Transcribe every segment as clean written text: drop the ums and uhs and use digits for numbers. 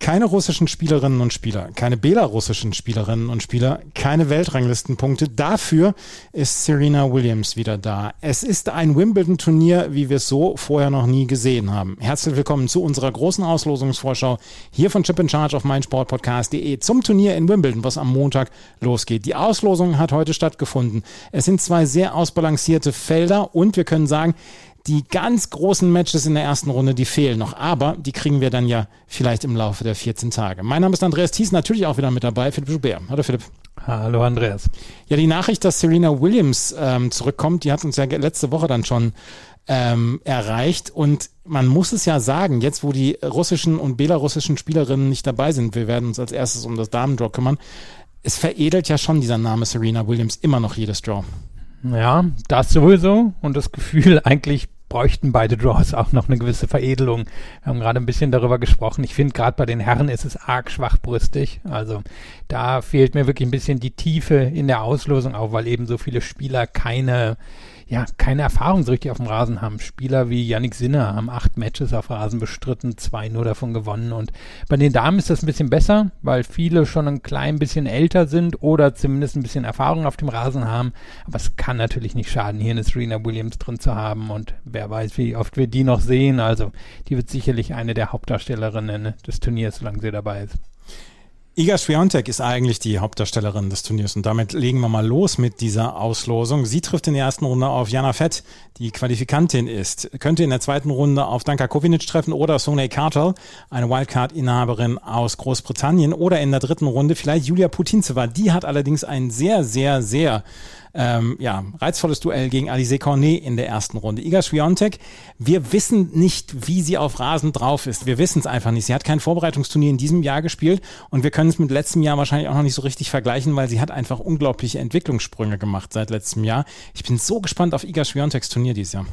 Keine russischen Spielerinnen und Spieler, keine belarussischen Spielerinnen und Spieler, keine Weltranglistenpunkte. Dafür ist Serena Williams wieder da. Es ist ein Wimbledon-Turnier, wie wir es so vorher noch nie gesehen haben. Herzlich willkommen zu unserer großen Auslosungsvorschau hier von Chip & Charge auf meinsportpodcast.de zum Turnier in Wimbledon, was am Montag losgeht. Die Auslosung hat heute stattgefunden. Es sind zwei sehr ausbalancierte Felder und wir können sagen, die ganz großen Matches in der ersten Runde, die fehlen noch, aber die kriegen wir dann ja vielleicht im Laufe der 14 Tage. Mein Name ist Andreas Thies, natürlich auch wieder mit dabei, Philipp Joubert. Hallo Philipp. Hallo Andreas. Ja, die Nachricht, dass Serena Williams zurückkommt, die hat uns ja letzte Woche dann schon erreicht und man muss es ja sagen, jetzt wo die russischen und belarussischen Spielerinnen nicht dabei sind, wir werden uns als erstes um das Damen-Draw kümmern, es veredelt ja schon dieser Name Serena Williams immer noch jedes Draw. Ja, das sowieso und das Gefühl eigentlich bräuchten beide Draws auch noch eine gewisse Veredelung. Wir haben gerade ein bisschen darüber gesprochen. Ich finde, gerade bei den Herren ist es arg schwachbrüstig. Also da fehlt mir wirklich ein bisschen die Tiefe in der Auslosung auch, weil eben so viele Spieler keine Erfahrung so richtig auf dem Rasen haben. Spieler wie Jannik Sinner haben 8 Matches auf Rasen bestritten, 2 nur davon gewonnen. Und bei den Damen ist das ein bisschen besser, weil viele schon ein klein bisschen älter sind oder zumindest ein bisschen Erfahrung auf dem Rasen haben. Aber es kann natürlich nicht schaden, hier eine Serena Williams drin zu haben. Und wer weiß, wie oft wir die noch sehen. Also die wird sicherlich eine der Hauptdarstellerinnen des Turniers, solange sie dabei ist. Iga Swiatek ist eigentlich die Hauptdarstellerin des Turniers und damit legen wir mal los mit dieser Auslosung. Sie trifft in der ersten Runde auf Jana Fett, die Qualifikantin ist. Könnte in der zweiten Runde auf Danka Kovinic treffen oder Sonay Carter, eine Wildcard-Inhaberin aus Großbritannien. Oder in der dritten Runde vielleicht Julia Putintseva. Die hat allerdings ein sehr, sehr, sehr reizvolles Duell gegen Alizé Cornet in der ersten Runde. Iga Swiatek, wir wissen nicht, wie sie auf Rasen drauf ist. Wir wissen es einfach nicht. Sie hat kein Vorbereitungsturnier in diesem Jahr gespielt und wir können es mit letztem Jahr wahrscheinlich auch noch nicht so richtig vergleichen, weil sie hat einfach unglaubliche Entwicklungssprünge gemacht seit letztem Jahr. Ich bin so gespannt auf Iga Swiateks Turnier dieses Jahr.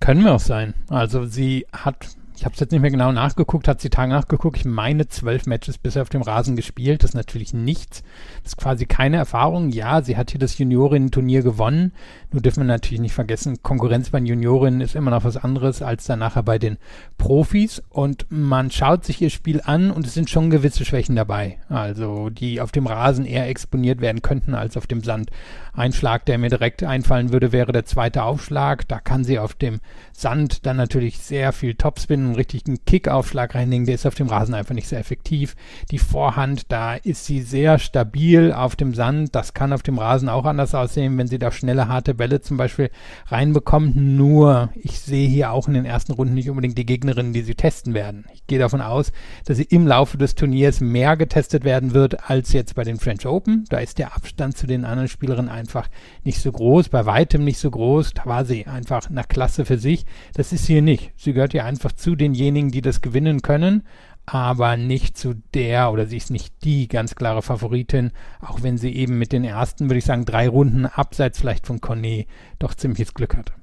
Können wir auch sein. Also sie hat... Ich habe es jetzt nicht mehr genau nachgeguckt, hat sie Tage nachgeguckt. Ich meine 12 Matches bisher auf dem Rasen gespielt. Das ist natürlich nichts. Das ist quasi keine Erfahrung. Ja, sie hat hier das Juniorinnen-Turnier gewonnen. Nur dürfen wir natürlich nicht vergessen, Konkurrenz bei den Juniorinnen ist immer noch was anderes als dann nachher bei den Profis. Und man schaut sich ihr Spiel an und es sind schon gewisse Schwächen dabei. Also die auf dem Rasen eher exponiert werden könnten als auf dem Sand. Ein Schlag, der mir direkt einfallen würde, wäre der zweite Aufschlag. Da kann sie auf dem Sand dann natürlich sehr viel Topspin, einen richtigen Kickaufschlag reinlegen, der ist auf dem Rasen einfach nicht sehr effektiv. Die Vorhand, da ist sie sehr stabil auf dem Sand, das kann auf dem Rasen auch anders aussehen, wenn sie da schnelle, harte Bälle zum Beispiel reinbekommt, nur ich sehe hier auch in den ersten Runden nicht unbedingt die Gegnerinnen, die sie testen werden. Ich gehe davon aus, dass sie im Laufe des Turniers mehr getestet werden wird, als jetzt bei den French Open, da ist der Abstand zu den anderen Spielerinnen einfach nicht so groß, bei weitem nicht so groß, da war sie einfach eine Klasse für sich, das ist hier nicht. Sie gehört hier einfach zu denjenigen, die das gewinnen können, aber nicht zu der, oder sie ist nicht die ganz klare Favoritin, auch wenn sie eben mit den ersten, würde ich sagen, 3 Runden abseits vielleicht von Cornet doch ziemliches Glück hatte.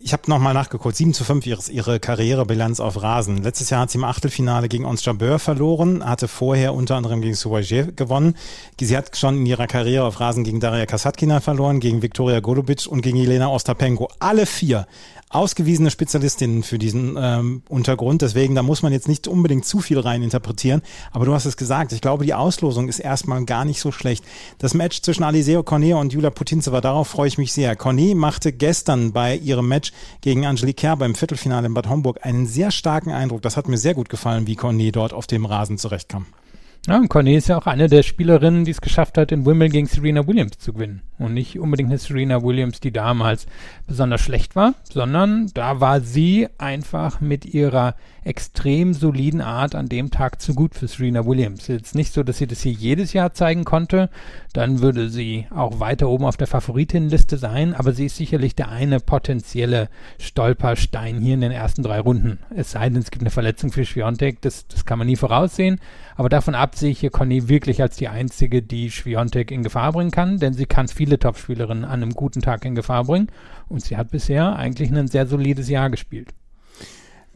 Ich habe nochmal nachgeguckt, 7-5 ihre Karrierebilanz auf Rasen. Letztes Jahr hat sie im Achtelfinale gegen Ons Jabeur verloren, hatte vorher unter anderem gegen Souajeh gewonnen. Sie hat schon in ihrer Karriere auf Rasen gegen Daria Kasatkina verloren, gegen Viktoria Golubic und gegen Jelena Ostapenko. Alle 4 ausgewiesene Spezialistinnen für diesen Untergrund. Deswegen, da muss man jetzt nicht unbedingt zu viel rein interpretieren. Aber du hast es gesagt, ich glaube, die Auslosung ist erstmal gar nicht so schlecht. Das Match zwischen Alizé Cornet und Julia Putintseva, darauf freue ich mich sehr. Cornet machte gestern bei ihrem Match gegen Angelique Kerber im Viertelfinale in Bad Homburg einen sehr starken Eindruck. Das hat mir sehr gut gefallen, wie Cornet dort auf dem Rasen zurechtkam. Ja, und Cornet ist ja auch eine der Spielerinnen, die es geschafft hat, in Wimbledon gegen Serena Williams zu gewinnen. Und nicht unbedingt eine Serena Williams, die damals besonders schlecht war, sondern da war sie einfach mit ihrer extrem soliden Art an dem Tag zu gut für Serena Williams. Jetzt nicht so, dass sie das hier jedes Jahr zeigen konnte, dann würde sie auch weiter oben auf der Favoritinnenliste sein, aber sie ist sicherlich der eine potenzielle Stolperstein hier in den ersten 3 Runden. Es sei denn, es gibt eine Verletzung für Swiatek, das kann man nie voraussehen, aber davon ab sehe ich hier Conny wirklich als die einzige, die Swiatek in Gefahr bringen kann, denn sie kann viele Topspielerinnen an einem guten Tag in Gefahr bringen und sie hat bisher eigentlich ein sehr solides Jahr gespielt.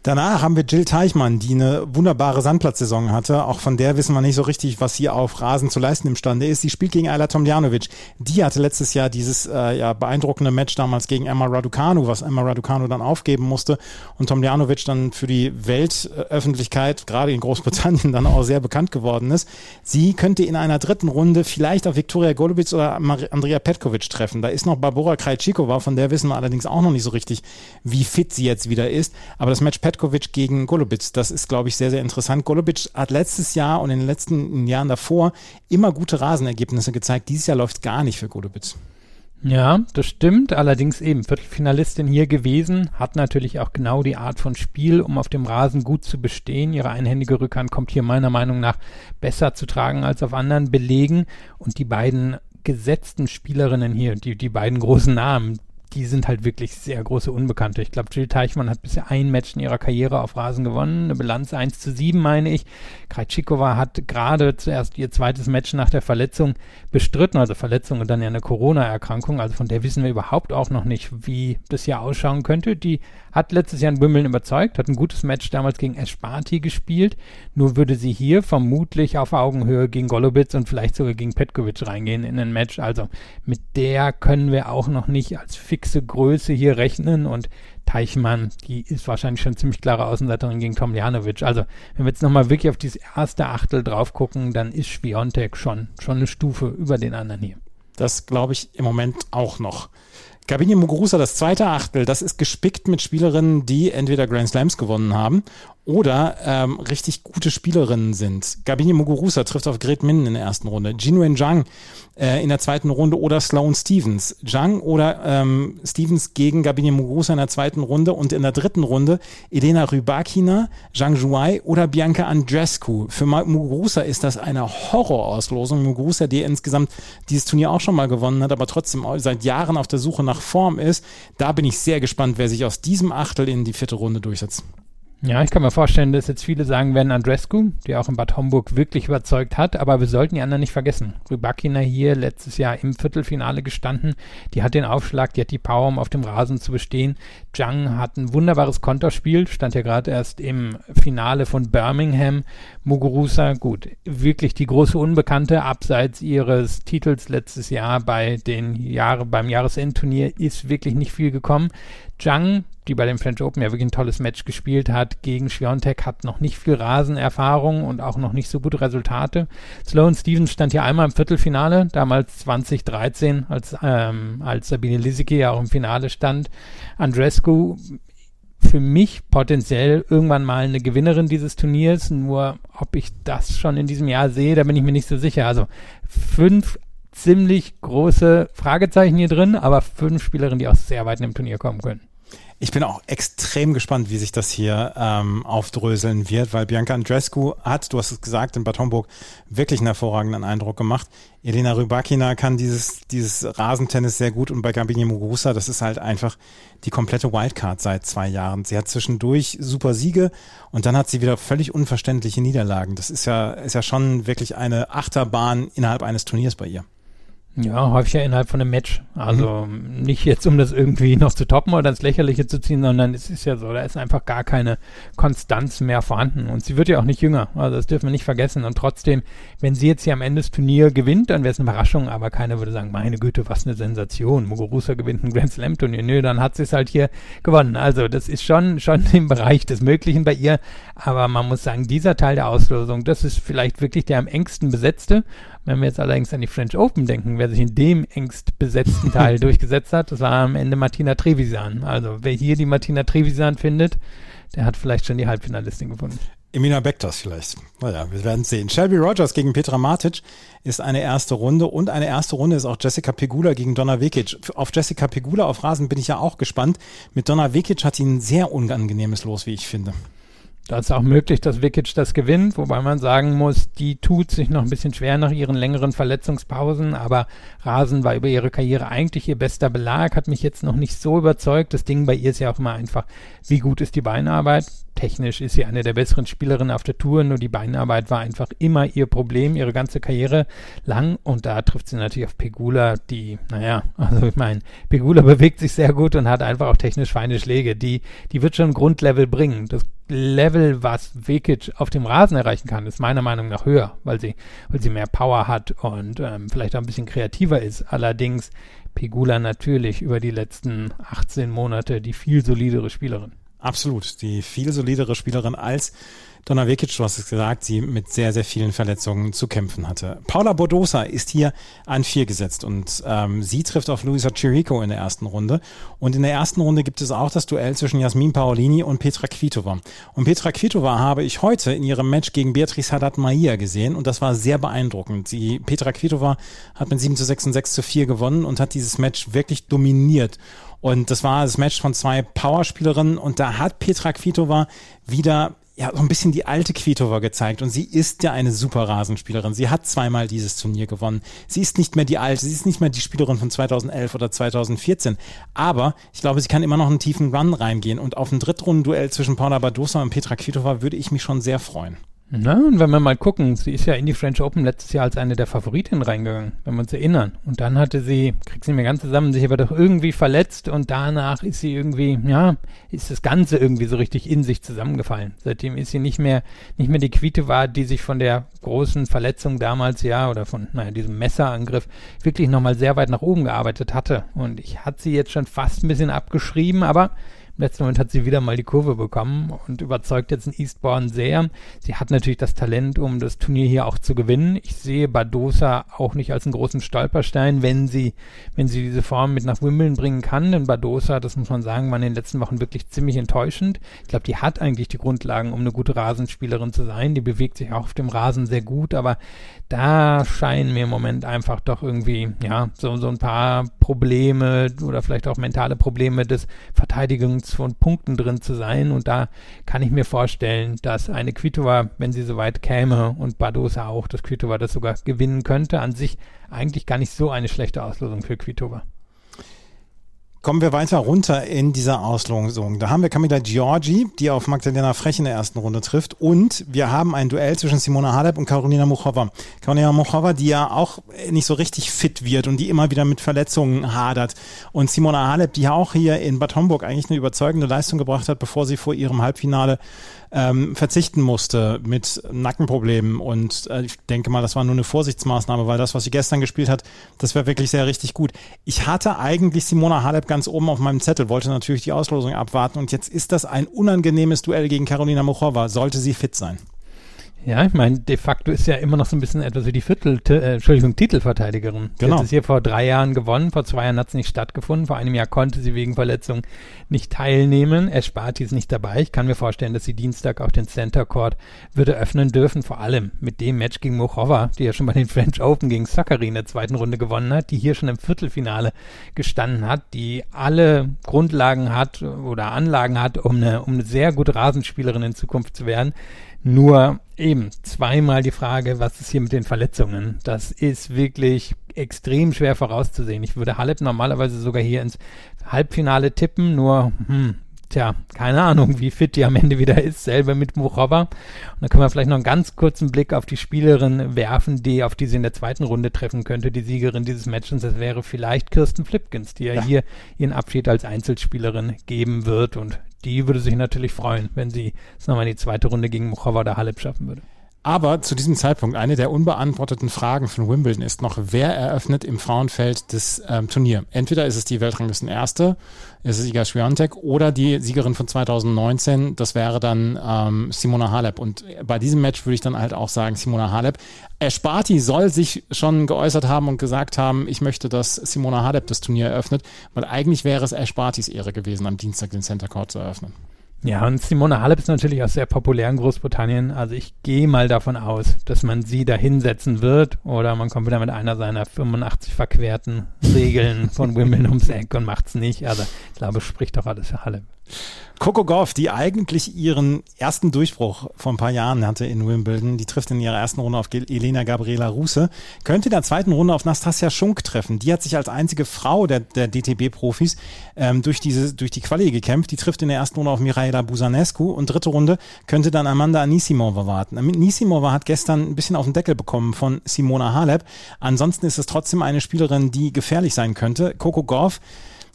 Danach haben wir Jill Teichmann, die eine wunderbare Sandplatzsaison hatte. Auch von der wissen wir nicht so richtig, was sie auf Rasen zu leisten imstande ist. Sie spielt gegen Ayla Tomljanovic. Die hatte letztes Jahr dieses beeindruckende Match damals gegen Emma Raducanu, was Emma Raducanu dann aufgeben musste. Und Tomljanovic dann für die Weltöffentlichkeit, gerade in Großbritannien, dann auch sehr bekannt geworden ist. Sie könnte in einer dritten Runde vielleicht auf Viktoria Golubic oder Andrea Petkovic treffen. Da ist noch Barbora Krejcikova, von der wissen wir allerdings auch noch nicht so richtig, wie fit sie jetzt wieder ist. Aber das Match Petkovic gegen Golubic, das ist, glaube ich, sehr, sehr interessant. Golubic hat letztes Jahr und in den letzten Jahren davor immer gute Rasenergebnisse gezeigt. Dieses Jahr läuft es gar nicht für Golubic. Ja, das stimmt. Allerdings eben Viertelfinalistin hier gewesen, hat natürlich auch genau die Art von Spiel, um auf dem Rasen gut zu bestehen. Ihre einhändige Rückhand kommt hier meiner Meinung nach besser zu tragen als auf anderen Belegen. Und die beiden gesetzten Spielerinnen hier, die beiden großen Namen, die sind halt wirklich sehr große Unbekannte. Ich glaube, Jill Teichmann hat bisher ein Match in ihrer Karriere auf Rasen gewonnen. Eine Bilanz 1-7, meine ich. Krejcikova hat gerade zuerst ihr zweites Match nach der Verletzung bestritten, also Verletzung und dann ja eine Corona-Erkrankung. Also von der wissen wir überhaupt auch noch nicht, wie das Jahr ausschauen könnte. Die hat letztes Jahr in Wimbledon überzeugt, hat ein gutes Match damals gegen Esparti gespielt. Nur würde sie hier vermutlich auf Augenhöhe gegen Golubic und vielleicht sogar gegen Petkovic reingehen in ein Match. Also mit der können wir auch noch nicht als fixe Größe hier rechnen und Teichmann, die ist wahrscheinlich schon ziemlich klare Außenseiterin gegen Tomljanovic. Also wenn wir jetzt nochmal wirklich auf dieses erste Achtel drauf gucken, dann ist Świątek schon eine Stufe über den anderen hier. Das glaube ich im Moment auch noch. Garbine Muguruza, das zweite Achtel, das ist gespickt mit Spielerinnen, die entweder Grand Slams gewonnen haben oder richtig gute Spielerinnen sind. Garbine Muguruza trifft auf Gret Minden in der ersten Runde, Jingwen Zhang in der zweiten Runde oder Sloane Stephens. Zhang oder Stephens gegen Garbine Muguruza in der zweiten Runde und in der dritten Runde Elena Rybakina, Zhang Zhuai oder Bianca Andreescu. Für Muguruza ist das eine Horrorauslosung. Muguruza, die insgesamt dieses Turnier auch schon mal gewonnen hat, aber trotzdem seit Jahren auf der Suche nach Form ist. Da bin ich sehr gespannt, wer sich aus diesem Achtel in die vierte Runde durchsetzt. Ja, ich kann mir vorstellen, dass jetzt viele sagen werden, Andreescu, die auch in Bad Homburg wirklich überzeugt hat, aber wir sollten die anderen nicht vergessen. Rybakina hier letztes Jahr im Viertelfinale gestanden, die hat den Aufschlag, die hat die Power, um auf dem Rasen zu bestehen. Zhang hat ein wunderbares Konterspiel, stand ja gerade erst im Finale von Birmingham. Muguruza, gut, wirklich die große Unbekannte, abseits ihres Titels letztes Jahr beim Jahresendturnier ist wirklich nicht viel gekommen. Zhang, die bei dem French Open ja wirklich ein tolles Match gespielt hat, gegen Świątek hat noch nicht viel Rasenerfahrung und auch noch nicht so gute Resultate. Sloane Stephens stand ja einmal im Viertelfinale, damals 2013, als Sabine Lisicki ja auch im Finale stand. Andreescu, für mich potenziell irgendwann mal eine Gewinnerin dieses Turniers, nur ob ich das schon in diesem Jahr sehe, da bin ich mir nicht so sicher. Also 5 ziemlich große Fragezeichen hier drin, aber 5 Spielerinnen, die auch sehr weit in dem Turnier kommen können. Ich bin auch extrem gespannt, wie sich das hier aufdröseln wird, weil Bianca Andreescu hat, du hast es gesagt, in Bad Homburg wirklich einen hervorragenden Eindruck gemacht. Elena Rybakina kann dieses Rasentennis sehr gut und bei Garbine Muguruza, das ist halt einfach die komplette Wildcard seit 2 Jahren. Sie hat zwischendurch super Siege und dann hat sie wieder völlig unverständliche Niederlagen. Das ist ja schon wirklich eine Achterbahn innerhalb eines Turniers bei ihr. Ja, häufig ja innerhalb von einem Match. Also nicht jetzt, um das irgendwie noch zu toppen oder ins Lächerliche zu ziehen, sondern es ist ja so, da ist einfach gar keine Konstanz mehr vorhanden. Und sie wird ja auch nicht jünger. Also das dürfen wir nicht vergessen. Und trotzdem, wenn sie jetzt hier am Ende das Turnier gewinnt, dann wäre es eine Überraschung, aber keiner würde sagen, meine Güte, was eine Sensation. Muguruza gewinnt ein Grand Slam Turnier. Nö, dann hat sie es halt hier gewonnen. Also das ist schon im Bereich des Möglichen bei ihr. Aber man muss sagen, dieser Teil der Auslosung, das ist vielleicht wirklich der am engsten besetzte. Wenn wir jetzt allerdings an die French Open denken, wer sich in dem engst besetzten Teil durchgesetzt hat, das war am Ende Martina Trevisan. Also wer hier die Martina Trevisan findet, der hat vielleicht schon die Halbfinalistin gefunden. Emina Bektas vielleicht. Naja, wir werden es sehen. Shelby Rogers gegen Petra Martic ist eine erste Runde und eine erste Runde ist auch Jessica Pegula gegen Donna Vekic. Auf Jessica Pegula auf Rasen bin ich ja auch gespannt. Mit Donna Vekic hat sie ein sehr unangenehmes Los, wie ich finde. Da ist auch möglich, dass Vekic das gewinnt, wobei man sagen muss, die tut sich noch ein bisschen schwer nach ihren längeren Verletzungspausen, aber Rasen war über ihre Karriere eigentlich ihr bester Belag, hat mich jetzt noch nicht so überzeugt. Das Ding bei ihr ist ja auch immer einfach, wie gut ist die Beinarbeit? Technisch ist sie eine der besseren Spielerinnen auf der Tour, nur die Beinarbeit war einfach immer ihr Problem, ihre ganze Karriere lang. Und da trifft sie natürlich auf Pegula, die, Pegula bewegt sich sehr gut und hat einfach auch technisch feine Schläge. Die wird schon ein Grundlevel bringen. Das Level, was Vekic auf dem Rasen erreichen kann, ist meiner Meinung nach höher, weil sie mehr Power hat und vielleicht auch ein bisschen kreativer ist. Allerdings Pegula natürlich über die letzten 18 Monate die viel solidere Spielerin. Absolut, die viel solidere Spielerin als Donna Vekic, du hast es gesagt, sie mit sehr, sehr vielen Verletzungen zu kämpfen hatte. Paula Badosa ist hier an 4 gesetzt und sie trifft auf Luisa Chirico in der ersten Runde. Und in der ersten Runde gibt es auch das Duell zwischen Jasmin Paolini und Petra Kvitova. Und Petra Kvitova habe ich heute in ihrem Match gegen Beatriz Haddad-Mahia gesehen und das war sehr beeindruckend. Die Petra Kvitova hat mit 7:6 und 6:4 gewonnen und hat dieses Match wirklich dominiert. Und das war das Match von 2 Powerspielerinnen und da hat Petra Kvitova wieder so ein bisschen die alte Kvitova gezeigt und sie ist ja eine super Rasenspielerin. Sie hat zweimal dieses Turnier gewonnen. Sie ist nicht mehr die alte, sie ist nicht mehr die Spielerin von 2011 oder 2014, aber ich glaube, sie kann immer noch einen tiefen Run reingehen und auf ein Drittrundenduell zwischen Paula Badosa und Petra Kvitova würde ich mich schon sehr freuen. Na, und wenn wir mal gucken, sie ist ja in die French Open letztes Jahr als eine der Favoritinnen reingegangen, wenn wir uns erinnern. Und dann hatte sie, kriegst du nicht mehr ganz zusammen, sich aber doch irgendwie verletzt und danach ist sie irgendwie, ist das Ganze irgendwie so richtig in sich zusammengefallen. Seitdem ist sie nicht mehr die Kvitova, die sich von der großen Verletzung damals, oder von, diesem Messerangriff wirklich nochmal sehr weit nach oben gearbeitet hatte. Und ich hatte sie jetzt schon fast ein bisschen abgeschrieben, aber im letzten Moment hat sie wieder mal die Kurve bekommen und überzeugt jetzt in Eastbourne sehr. Sie hat natürlich das Talent, um das Turnier hier auch zu gewinnen. Ich sehe Badosa auch nicht als einen großen Stolperstein, wenn sie diese Form mit nach Wimbledon bringen kann. Denn Badosa, das muss man sagen, war in den letzten Wochen wirklich ziemlich enttäuschend. Ich glaube, die hat eigentlich die Grundlagen, um eine gute Rasenspielerin zu sein. Die bewegt sich auch auf dem Rasen sehr gut, aber da scheinen mir im Moment einfach doch irgendwie, so ein paar Probleme oder vielleicht auch mentale Probleme des Verteidigungs- von Punkten drin zu sein. Und da kann ich mir vorstellen, dass eine Kvitova, wenn sie so weit käme und Badosa auch, dass Kvitova das sogar gewinnen könnte. An sich eigentlich gar nicht so eine schlechte Auslosung für Kvitova. Kommen wir weiter runter in dieser Auslosung. Da haben wir Camilla Giorgi, die auf Magdalena Frech in der ersten Runde trifft. Und wir haben ein Duell zwischen Simona Halep und Karolina Muchova. Karolina Muchova, die ja auch nicht so richtig fit wird und die immer wieder mit Verletzungen hadert. Und Simona Halep, die ja auch hier in Bad Homburg eigentlich eine überzeugende Leistung gebracht hat, bevor sie vor ihrem Halbfinale verzichten musste mit Nackenproblemen. Und ich denke mal, das war nur eine Vorsichtsmaßnahme, weil das, was sie gestern gespielt hat, das wäre wirklich sehr richtig gut. Ich hatte eigentlich Simona Halep ganz oben auf meinem Zettel, wollte natürlich die Auslosung abwarten und jetzt ist das ein unangenehmes Duell gegen Karolina Muchova, sollte sie fit sein. Ja, ich meine, de facto ist ja immer noch so ein bisschen etwas wie die Titelverteidigerin. Genau. Sie hat es hier vor 3 Jahren gewonnen, vor 2 Jahren hat es nicht stattgefunden, vor einem Jahr konnte sie wegen Verletzung nicht teilnehmen, Esparti ist nicht dabei. Ich kann mir vorstellen, dass sie Dienstag auch den Center Court würde öffnen dürfen, vor allem mit dem Match gegen Muchova, die ja schon bei den French Open gegen Sakkari in der zweiten Runde gewonnen hat, die hier schon im Viertelfinale gestanden hat, die alle Grundlagen hat oder Anlagen hat, um eine sehr gute Rasenspielerin in Zukunft zu werden. Nur eben zweimal die Frage, was ist hier mit den Verletzungen? Das ist wirklich extrem schwer vorauszusehen. Ich würde Halep normalerweise sogar hier ins Halbfinale tippen, nur keine Ahnung, wie fit die am Ende wieder ist, selber mit Muchova. Und dann können wir vielleicht noch einen ganz kurzen Blick auf die Spielerin werfen, auf die sie in der zweiten Runde treffen könnte, die Siegerin dieses Matches. Das wäre vielleicht Kirsten Flipkens, die ja hier ihren Abschied als Einzelspielerin geben wird. Und die würde sich natürlich freuen, wenn sie es nochmal in die zweite Runde gegen Muchova oder Halep schaffen würde. Aber zu diesem Zeitpunkt, eine der unbeantworteten Fragen von Wimbledon ist noch, wer eröffnet im Frauenfeld das Turnier? Entweder ist es die Weltranglistenerste, ist es Iga Swiatek oder die Siegerin von 2019, das wäre dann Simona Halep. Und bei diesem Match würde ich dann halt auch sagen, Simona Halep. Esparti soll sich schon geäußert haben und gesagt haben, ich möchte, dass Simona Halep das Turnier eröffnet, weil eigentlich wäre es Espartis Ehre gewesen, am Dienstag den Center Court zu eröffnen. Ja, und Simona Halep ist natürlich auch sehr populär in Großbritannien. Also ich gehe mal davon aus, dass man sie da hinsetzen wird oder man kommt wieder mit einer seiner 85 verquerten Regeln von Wimbledon ums Eck und macht's nicht. Also ich glaube, es spricht doch alles für Halep. Coco Gauff, die eigentlich ihren ersten Durchbruch vor ein paar Jahren hatte in Wimbledon, die trifft in ihrer ersten Runde auf Elena Gabriela Ruse, könnte in der zweiten Runde auf Nastasja Schunk treffen. Die hat sich als einzige Frau der DTB-Profis durch die Quali gekämpft. Die trifft in der ersten Runde auf Mihaela Buzanescu und dritte Runde könnte dann Amanda Anisimova warten. Anisimova hat gestern ein bisschen auf den Deckel bekommen von Simona Halep. Ansonsten ist es trotzdem eine Spielerin, die gefährlich sein könnte. Coco Gauff,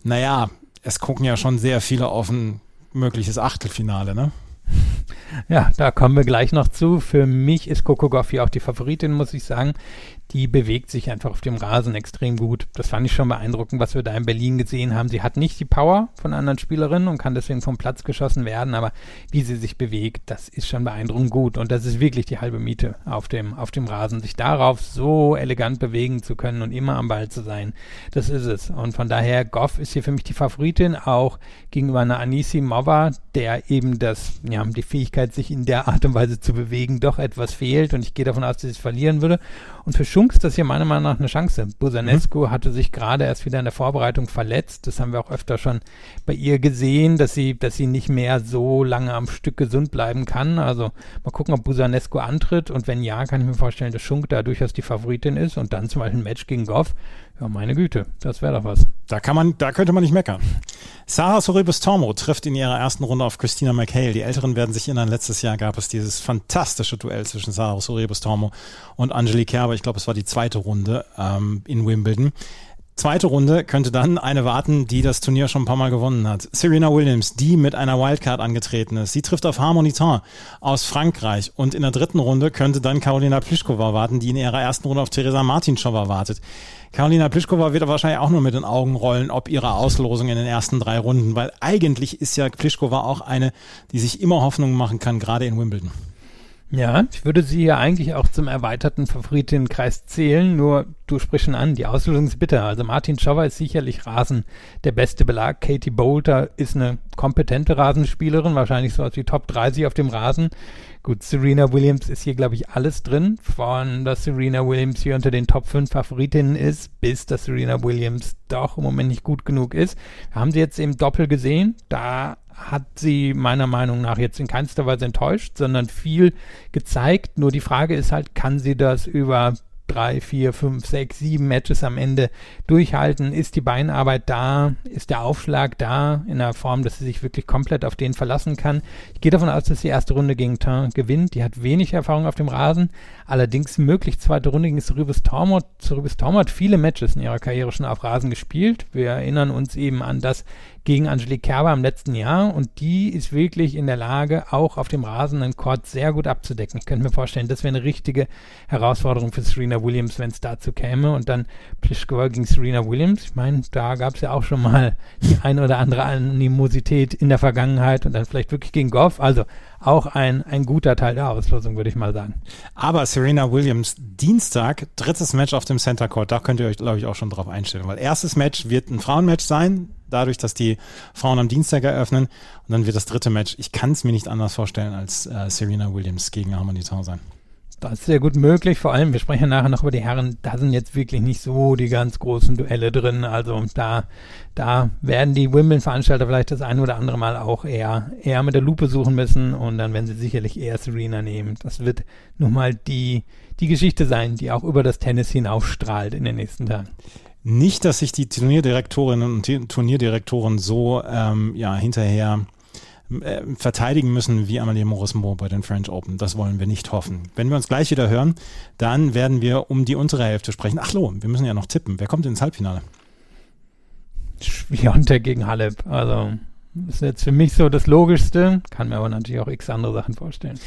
naja, es gucken ja schon sehr viele auf ein mögliches Achtelfinale, ne? Ja, da kommen wir gleich noch zu. Für mich ist Coco Gauff hier auch die Favoritin, muss ich sagen. Die bewegt sich einfach auf dem Rasen extrem gut. Das fand ich schon beeindruckend, was wir da in Berlin gesehen haben. Sie hat nicht die Power von anderen Spielerinnen und kann deswegen vom Platz geschossen werden, aber wie sie sich bewegt, das ist schon beeindruckend gut. Und das ist wirklich die halbe Miete auf dem Rasen. Sich darauf so elegant bewegen zu können und immer am Ball zu sein, das ist es. Und von daher, Gauff ist hier für mich die Favoritin, auch gegenüber einer Anisimova, der eben die Fähigkeit, sich in der Art und Weise zu bewegen, doch etwas fehlt. Und ich gehe davon aus, dass sie es verlieren würde. Und für Schunk ist das hier meiner Meinung nach eine Chance. Buzanescu hatte sich gerade erst wieder in der Vorbereitung verletzt. Das haben wir auch öfter schon bei ihr gesehen, dass sie nicht mehr so lange am Stück gesund bleiben kann. Also mal gucken, ob Buzanescu antritt. Und wenn ja, kann ich mir vorstellen, dass Schunk da durchaus die Favoritin ist. Und dann zum Beispiel ein Match gegen Gauff. Ja, meine Güte, das wäre doch was. Da könnte man nicht meckern. Sarah Sorribes Tormo trifft in ihrer ersten Runde auf Christina McHale. Die Älteren werden sich erinnern, letztes Jahr gab es dieses fantastische Duell zwischen Sarah Sorribes Tormo und Angelique Kerber. Ich glaube, es war die zweite Runde in Wimbledon. Zweite Runde könnte dann eine warten, die das Turnier schon ein paar Mal gewonnen hat. Serena Williams, die mit einer Wildcard angetreten ist. Sie trifft auf Harmony Tan aus Frankreich. Und in der dritten Runde könnte dann Karolina Plischkova warten, die in ihrer ersten Runde auf Teresa Martincova wartet. Karolina Plischkova wird wahrscheinlich auch nur mit den Augen rollen, ob ihrer Auslosung in den ersten drei Runden. Weil eigentlich ist ja Plischkova auch eine, die sich immer Hoffnung machen kann, gerade in Wimbledon. Ja, ich würde sie ja eigentlich auch zum erweiterten Favoritenkreis zählen, nur du sprichst schon an, die Auslösung ist bitter. Also Martincova ist sicherlich Rasen der beste Belag. Katie Boulter ist eine kompetente Rasenspielerin, wahrscheinlich so als die Top 30 auf dem Rasen. Gut, Serena Williams ist hier, glaube ich, alles drin, von dass Serena Williams hier unter den Top 5 Favoritinnen ist, bis dass Serena Williams doch im Moment nicht gut genug ist. Haben sie jetzt im Doppel gesehen, da hat sie meiner Meinung nach jetzt in keinster Weise enttäuscht, sondern viel gezeigt. Nur die Frage ist halt, kann sie das über 3, 4, 5, 6, 7 Matches am Ende durchhalten? Ist die Beinarbeit da? Ist der Aufschlag da in der Form, dass sie sich wirklich komplett auf den verlassen kann? Ich gehe davon aus, dass die erste Runde gegen Tan gewinnt. Die hat wenig Erfahrung auf dem Rasen. Allerdings möglich zweite Runde gegen Sorribes Tormo. Sorribes Tormo hat viele Matches in ihrer Karriere schon auf Rasen gespielt. Wir erinnern uns eben an das gegen Angelique Kerber im letzten Jahr, und die ist wirklich in der Lage, auch auf dem Rasen einen Court sehr gut abzudecken. Ich könnte mir vorstellen, das wäre eine richtige Herausforderung für Serena Williams, wenn es dazu käme, und dann Plischkova gegen Serena Williams. Ich meine, da gab es ja auch schon mal die ein oder andere Animosität in der Vergangenheit und dann vielleicht wirklich gegen Gauff. Also auch ein guter Teil der Auslosung, würde ich mal sagen. Aber Serena Williams, Dienstag, drittes Match auf dem Center Court, da könnt ihr euch, glaube ich, auch schon drauf einstellen, weil erstes Match wird ein Frauenmatch sein, dadurch, dass die Frauen am Dienstag eröffnen, und dann wird das dritte Match, ich kann es mir nicht anders vorstellen, als Serena Williams gegen Harmony Tan sein. Das ist sehr gut möglich, vor allem, wir sprechen nachher noch über die Herren, da sind jetzt wirklich nicht so die ganz großen Duelle drin, also da werden die Wimbledon-Veranstalter vielleicht das ein oder andere Mal auch eher mit der Lupe suchen müssen, und dann werden sie sicherlich eher Serena nehmen. Das wird nun mal die Geschichte sein, die auch über das Tennis hinaufstrahlt in den nächsten Tagen. Nicht, dass sich die Turnierdirektorinnen und Turnierdirektoren so hinterher verteidigen müssen wie Amalie Morismont bei den French Open. Das wollen wir nicht hoffen. Wenn wir uns gleich wieder hören, dann werden wir um die untere Hälfte sprechen. Ach so, wir müssen ja noch tippen. Wer kommt ins Halbfinale? Swiatek gegen Halep. Also ist jetzt für mich so das Logischste. Kann mir aber natürlich auch x andere Sachen vorstellen.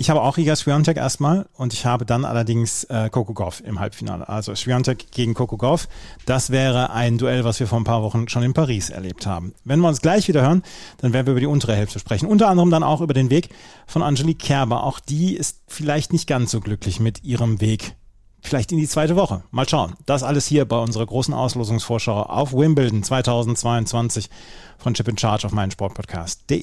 Ich habe auch Iga Swiatek erstmal, und ich habe dann allerdings Coco Gauff im Halbfinale. Also Swiatek gegen Coco Gauff, das wäre ein Duell, was wir vor ein paar Wochen schon in Paris erlebt haben. Wenn wir uns gleich wieder hören, dann werden wir über die untere Hälfte sprechen. Unter anderem dann auch über den Weg von Angelique Kerber. Auch die ist vielleicht nicht ganz so glücklich mit ihrem Weg, vielleicht in die zweite Woche. Mal schauen. Das alles hier bei unserer großen Auslosungsvorschau auf Wimbledon 2022 von Chip & Charge auf meinsportpodcast.de.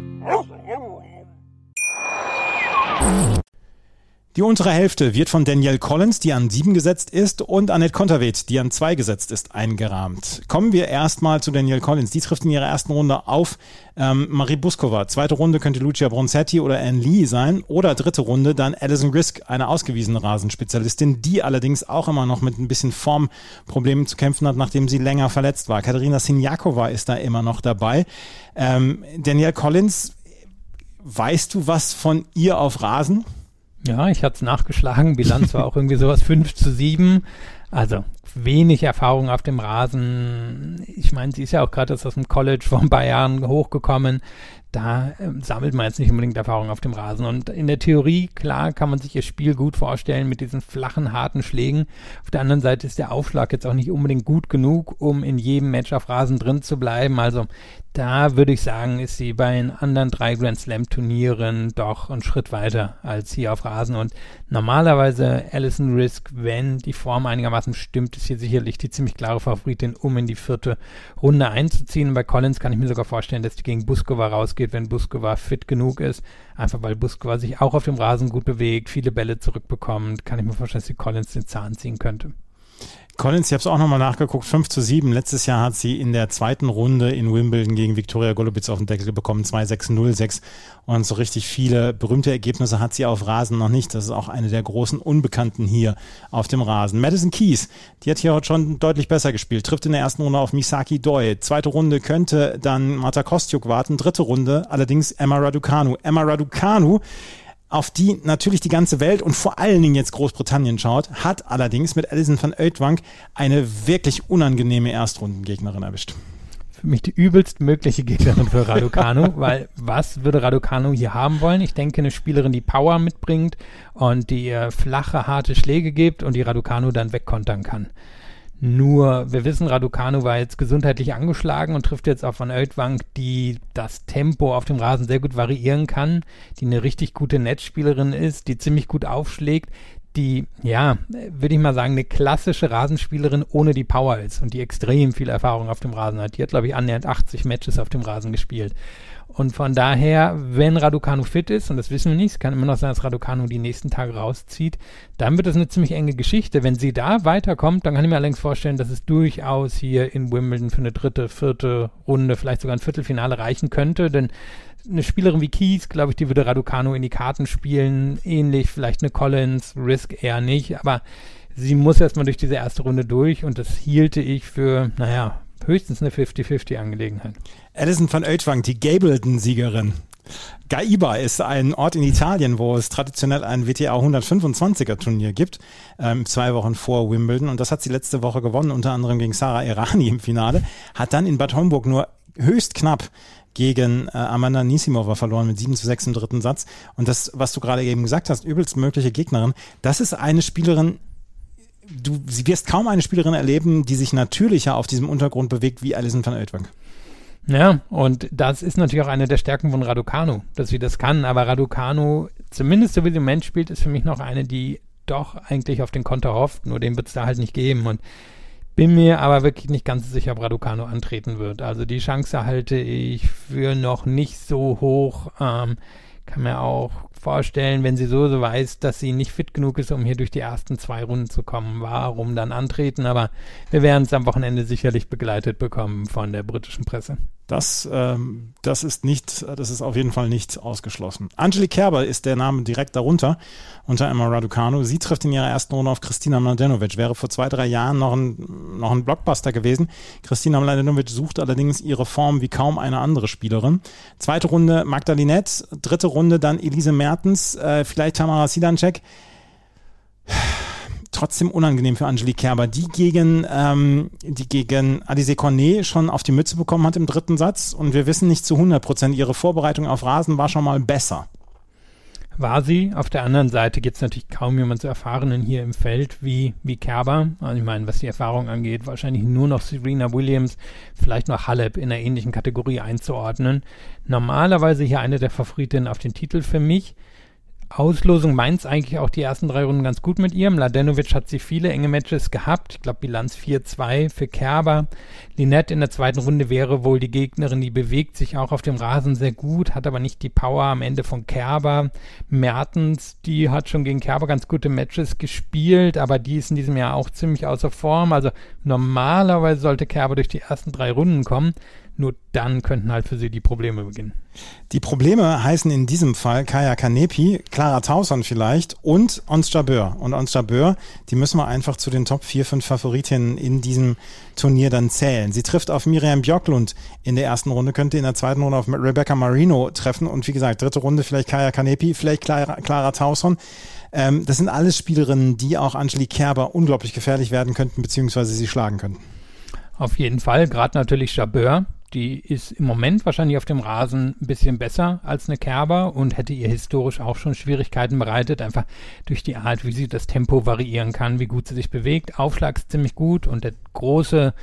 Die untere Hälfte wird von Danielle Collins, die an 7 gesetzt ist, und Annette Konterweht, die an 2 gesetzt ist, eingerahmt. Kommen wir erstmal zu Danielle Collins. Die trifft in ihrer ersten Runde auf Marie Buskova. Zweite Runde könnte Lucia Bronzetti oder Anne Lee sein. Oder dritte Runde dann Alison Grisk, eine ausgewiesene Rasenspezialistin, die allerdings auch immer noch mit ein bisschen Formproblemen zu kämpfen hat, nachdem sie länger verletzt war. Katerina Sinjakova ist da immer noch dabei. Danielle Collins, weißt du was von ihr auf Rasen? Ja, ich hatte es nachgeschlagen. Bilanz war auch irgendwie sowas 5-7. Also wenig Erfahrung auf dem Rasen. Ich meine, sie ist ja auch gerade aus dem College vor ein paar Jahren hochgekommen. Da sammelt man jetzt nicht unbedingt Erfahrung auf dem Rasen. Und in der Theorie, klar, kann man sich ihr Spiel gut vorstellen mit diesen flachen, harten Schlägen. Auf der anderen Seite ist der Aufschlag jetzt auch nicht unbedingt gut genug, um in jedem Match auf Rasen drin zu bleiben. Also da würde ich sagen, ist sie bei den anderen 3 Grand Slam Turnieren doch einen Schritt weiter als hier auf Rasen. Und normalerweise Alison Risk, wenn die Form einigermaßen stimmt, ist hier sicherlich die ziemlich klare Favoritin, um in die 4. Runde einzuziehen. Und bei Collins kann ich mir sogar vorstellen, dass die gegen Buskova rausgeht, wenn Buskova fit genug ist, einfach weil Buskova sich auch auf dem Rasen gut bewegt, viele Bälle zurückbekommt, kann ich mir vorstellen, dass die Collins den Zahn ziehen könnte. Collins, ich habe es auch nochmal nachgeguckt, 5-7. Letztes Jahr hat sie in der zweiten Runde in Wimbledon gegen Viktoria Golubic auf den Deckel bekommen, 2-6, 0-6. Und so richtig viele berühmte Ergebnisse hat sie auf Rasen noch nicht. Das ist auch eine der großen Unbekannten hier auf dem Rasen. Madison Keys, die hat hier heute schon deutlich besser gespielt, trifft in der ersten Runde auf Misaki Doi. Zweite Runde könnte dann Marta Kostyuk warten. Dritte Runde allerdings Emma Raducanu. Emma Raducanu, auf die natürlich die ganze Welt und vor allen Dingen jetzt Großbritannien schaut, hat allerdings mit Alison van Uytvanck eine wirklich unangenehme Erstrundengegnerin erwischt. Für mich die übelst mögliche Gegnerin für Raducanu, weil was würde Raducanu hier haben wollen? Ich denke, eine Spielerin, die Power mitbringt und die flache, harte Schläge gibt und die Raducanu dann wegkontern kann. Nur, wir wissen, Raducanu war jetzt gesundheitlich angeschlagen und trifft jetzt auf van Uytvanck, die das Tempo auf dem Rasen sehr gut variieren kann, die eine richtig gute Netzspielerin ist, die ziemlich gut aufschlägt, die, ja, würde ich mal sagen, eine klassische Rasenspielerin ohne die Power ist und die extrem viel Erfahrung auf dem Rasen hat. Die hat, glaube ich, annähernd 80 Matches auf dem Rasen gespielt. Und von daher, wenn Raducanu fit ist, und das wissen wir nicht, es kann immer noch sein, dass Raducanu die nächsten Tage rauszieht, dann wird das eine ziemlich enge Geschichte. Wenn sie da weiterkommt, dann kann ich mir allerdings vorstellen, dass es durchaus hier in Wimbledon für eine 3., 4. Runde, vielleicht sogar ein Viertelfinale reichen könnte, denn eine Spielerin wie Keys, glaube ich, die würde Raducanu in die Karten spielen, ähnlich vielleicht eine Collins, Risk eher nicht, aber sie muss erstmal durch diese erste Runde durch und das hielte ich für, höchstens eine 50-50-Angelegenheit. Alison van Uytvanck, die Gableton-Siegerin. Gaiba ist ein Ort in Italien, wo es traditionell ein WTA 125er Turnier gibt, 2 Wochen vor Wimbledon, und das hat sie letzte Woche gewonnen, unter anderem gegen Sara Errani im Finale, hat dann in Bad Homburg nur höchst knapp gegen Amanda Anisimova verloren mit 7-6 im dritten Satz. Und das, was du gerade eben gesagt hast, übelst mögliche Gegnerin, das ist eine Spielerin, sie wirst kaum eine Spielerin erleben, die sich natürlicher auf diesem Untergrund bewegt wie Alison van Uytvanck. Ja, und das ist natürlich auch eine der Stärken von Raducanu, dass sie das kann. Aber Raducanu, zumindest so wie sie im Moment spielt, ist für mich noch eine, die doch eigentlich auf den Konter hofft. Nur den wird es da halt nicht geben. Und bin mir aber wirklich nicht ganz sicher, ob Raducanu antreten wird. Also die Chance halte ich für noch nicht so hoch. Kann mir auch vorstellen, wenn sie so weiß, dass sie nicht fit genug ist, um hier durch die ersten 2 Runden zu kommen, warum dann antreten? Aber wir werden es am Wochenende sicherlich begleitet bekommen von der britischen Presse. Das ist auf jeden Fall nicht ausgeschlossen. Angelique Kerber ist der Name direkt darunter, unter Emma Raducanu. Sie trifft in ihrer ersten Runde auf Kristina Mladenovic. Wäre vor 2-3 Jahren noch ein Blockbuster gewesen. Kristina Mladenovic sucht allerdings ihre Form wie kaum eine andere Spielerin. Zweite Runde Magda Linett, dritte Runde dann Elise Mertens, vielleicht Tamara Sidancek. trotzdem unangenehm für Angelique Kerber, die gegen Alizé Cornet schon auf die Mütze bekommen hat im dritten Satz. Und wir wissen nicht zu 100%, ihre Vorbereitung auf Rasen war schon mal besser. War sie. Auf der anderen Seite gibt es natürlich kaum jemanden so Erfahrenen hier im Feld wie Kerber. Also ich meine, was die Erfahrung angeht, wahrscheinlich nur noch Serena Williams, vielleicht noch Halep in einer ähnlichen Kategorie einzuordnen. Normalerweise hier eine der Favoritinnen auf den Titel für mich. Auslosung Mainz eigentlich auch die ersten drei Runden ganz gut mit ihr. Mladenovic hat sie viele enge Matches gehabt. Ich glaube, Bilanz 4-2 für Kerber. Linette in der zweiten Runde wäre wohl die Gegnerin, die bewegt sich auch auf dem Rasen sehr gut, hat aber nicht die Power am Ende von Kerber. Mertens, die hat schon gegen Kerber ganz gute Matches gespielt, aber die ist in diesem Jahr auch ziemlich außer Form. Also normalerweise sollte Kerber durch die ersten drei Runden kommen. Nur dann könnten halt für sie die Probleme beginnen. Die Probleme heißen in diesem Fall Kaja Kanepi, Clara Tauson vielleicht und Ons Jabeur. Und Ons Jabeur, die müssen wir einfach zu den Top 4, 5 Favoritinnen in diesem Turnier dann zählen. Sie trifft auf Miriam Björklund in der ersten Runde, könnte in der zweiten Runde auf Rebecca Marino treffen. Und wie gesagt, dritte Runde vielleicht Kaja Kanepi, vielleicht Clara Tauson. Das sind alles Spielerinnen, die auch Angelique Kerber unglaublich gefährlich werden könnten, beziehungsweise sie schlagen könnten. Auf jeden Fall, gerade natürlich Jabeur. Die ist im Moment wahrscheinlich auf dem Rasen ein bisschen besser als eine Kerber und hätte ihr historisch auch schon Schwierigkeiten bereitet, einfach durch die Art, wie sie das Tempo variieren kann, wie gut sie sich bewegt. Aufschlag ist ziemlich gut und der große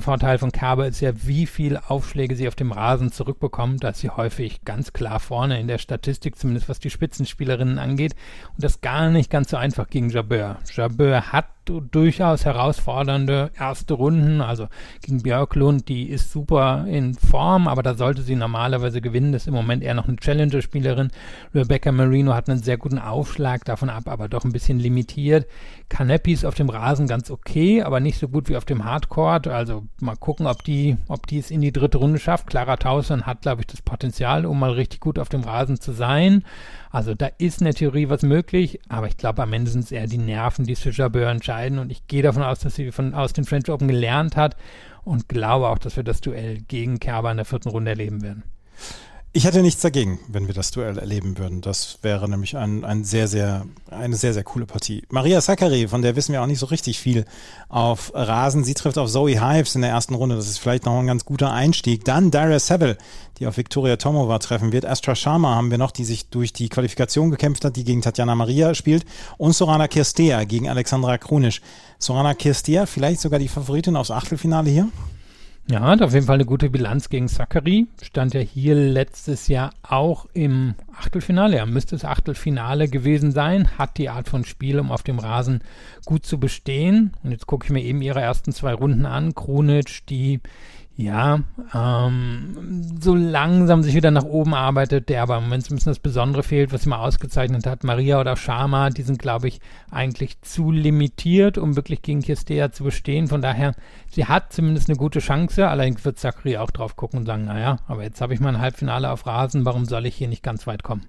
Vorteil von Kerber ist ja, wie viele Aufschläge sie auf dem Rasen zurückbekommt. Da ist sie häufig ganz klar vorne in der Statistik, zumindest was die Spitzenspielerinnen angeht. Und das gar nicht ganz so einfach gegen Jabeur. Jabeur hat durchaus herausfordernde erste Runden, also gegen Björklund, die ist super in Form, aber da sollte sie normalerweise gewinnen, das ist im Moment eher noch eine Challenger-Spielerin. Rebecca Marino hat einen sehr guten Aufschlag, davon ab, aber doch ein bisschen limitiert. Kanepi ist auf dem Rasen ganz okay, aber nicht so gut wie auf dem Hardcourt, also mal gucken, ob die es in die dritte Runde schafft. Clara Tauson hat, glaube ich, das Potenzial, um mal richtig gut auf dem Rasen zu sein. Also da ist in der Theorie was möglich, aber ich glaube, am Ende sind es eher die Nerven, die es für Jabeur entscheiden, und ich gehe davon aus, dass sie aus den French Open gelernt hat und glaube auch, dass wir das Duell gegen Kerber in der vierten Runde erleben werden. Ich hätte nichts dagegen, wenn wir das Duell erleben würden. Das wäre nämlich eine sehr, sehr coole Partie. Maria Sakkari, von der wissen wir auch nicht so richtig viel auf Rasen. Sie trifft auf Zoe Hives in der ersten Runde. Das ist vielleicht noch ein ganz guter Einstieg. Dann Daria Seville, die auf Viktoria Tomova treffen wird. Astra Sharma haben wir noch, die sich durch die Qualifikation gekämpft hat, die gegen Tatjana Maria spielt. Und Sorana Kirstea gegen Alexandra Krunic. Sorana Kirstea, vielleicht sogar die Favoritin aufs Achtelfinale hier? Ja, hat auf jeden Fall eine gute Bilanz gegen Sakkari. Stand ja hier letztes Jahr auch im Achtelfinale. Ja, müsste es Achtelfinale gewesen sein. Hat die Art von Spiel, um auf dem Rasen gut zu bestehen. Und jetzt gucke ich mir eben ihre ersten zwei Runden an. Krunic, die so langsam sich wieder nach oben arbeitet, der aber im Moment ein bisschen das Besondere fehlt, was sie mal ausgezeichnet hat. Maria oder Sharma, die sind, glaube ich, eigentlich zu limitiert, um wirklich gegen Kirstea zu bestehen. Von daher, sie hat zumindest eine gute Chance. Allerdings wird Sakkari auch drauf gucken und sagen, aber jetzt habe ich mal ein Halbfinale auf Rasen, warum soll ich hier nicht ganz weit kommen?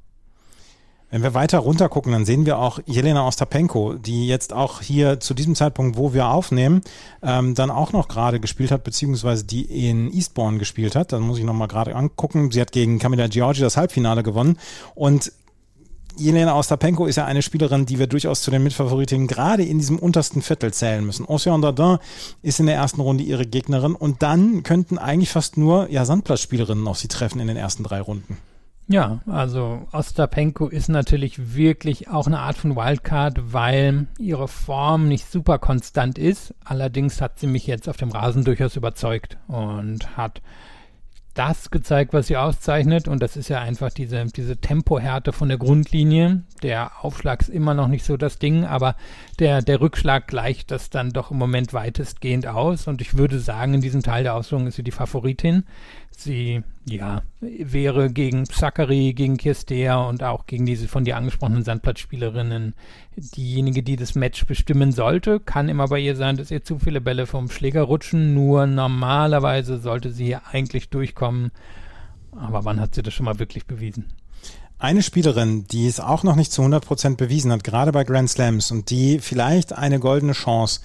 Wenn wir weiter runter gucken, dann sehen wir auch Jelena Ostapenko, die jetzt auch hier zu diesem Zeitpunkt, wo wir aufnehmen, dann auch noch gerade gespielt hat, beziehungsweise die in Eastbourne gespielt hat. Dann muss ich nochmal gerade angucken. Sie hat gegen Camilla Giorgi das Halbfinale gewonnen. Und Jelena Ostapenko ist ja eine Spielerin, die wir durchaus zu den Mitfavoritinnen gerade in diesem untersten Viertel zählen müssen. Océane Dardin ist in der ersten Runde ihre Gegnerin. Und dann könnten eigentlich fast nur Sandplatzspielerinnen auf sie treffen in den ersten drei Runden. Ja, also Ostapenko ist natürlich wirklich auch eine Art von Wildcard, weil ihre Form nicht super konstant ist. Allerdings hat sie mich jetzt auf dem Rasen durchaus überzeugt und hat das gezeigt, was sie auszeichnet, und das ist ja einfach diese Tempohärte von der Grundlinie. Der Aufschlag ist immer noch nicht so das Ding, aber der Rückschlag gleicht das dann doch im Moment weitestgehend aus, und ich würde sagen, in diesem Teil der Auslosung ist sie die Favoritin. Sie wäre gegen Sakkari, gegen Kirstea und auch gegen diese von dir angesprochenen Sandplatzspielerinnen diejenige, die das Match bestimmen sollte. Kann immer bei ihr sein, dass ihr zu viele Bälle vom Schläger rutschen, nur normalerweise sollte sie hier eigentlich durchkommen. Aber wann hat sie das schon mal wirklich bewiesen? Eine Spielerin, die es auch noch nicht zu 100% bewiesen hat, gerade bei Grand Slams, und die vielleicht eine goldene Chance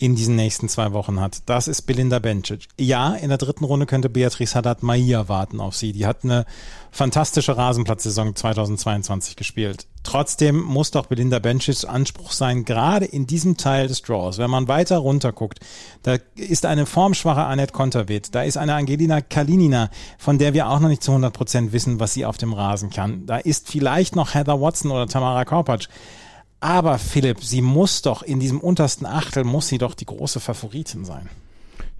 in diesen nächsten 2 Wochen hat. Das ist Belinda Bencic. Ja, in der 3. Runde könnte Beatriz Haddad-Mahia warten auf sie. Die hat eine fantastische Rasenplatzsaison 2022 gespielt. Trotzdem muss doch Belinda Bencic Anspruch sein, gerade in diesem Teil des Draws. Wenn man weiter runter guckt, da ist eine formschwache Anett Konterweht, da ist eine Angelina Kalinina, von der wir auch noch nicht zu 100% wissen, was sie auf dem Rasen kann. Da ist vielleicht noch Heather Watson oder Tamara Korpacz. Aber Philipp, sie muss doch in diesem untersten Achtel, muss sie doch die große Favoritin sein.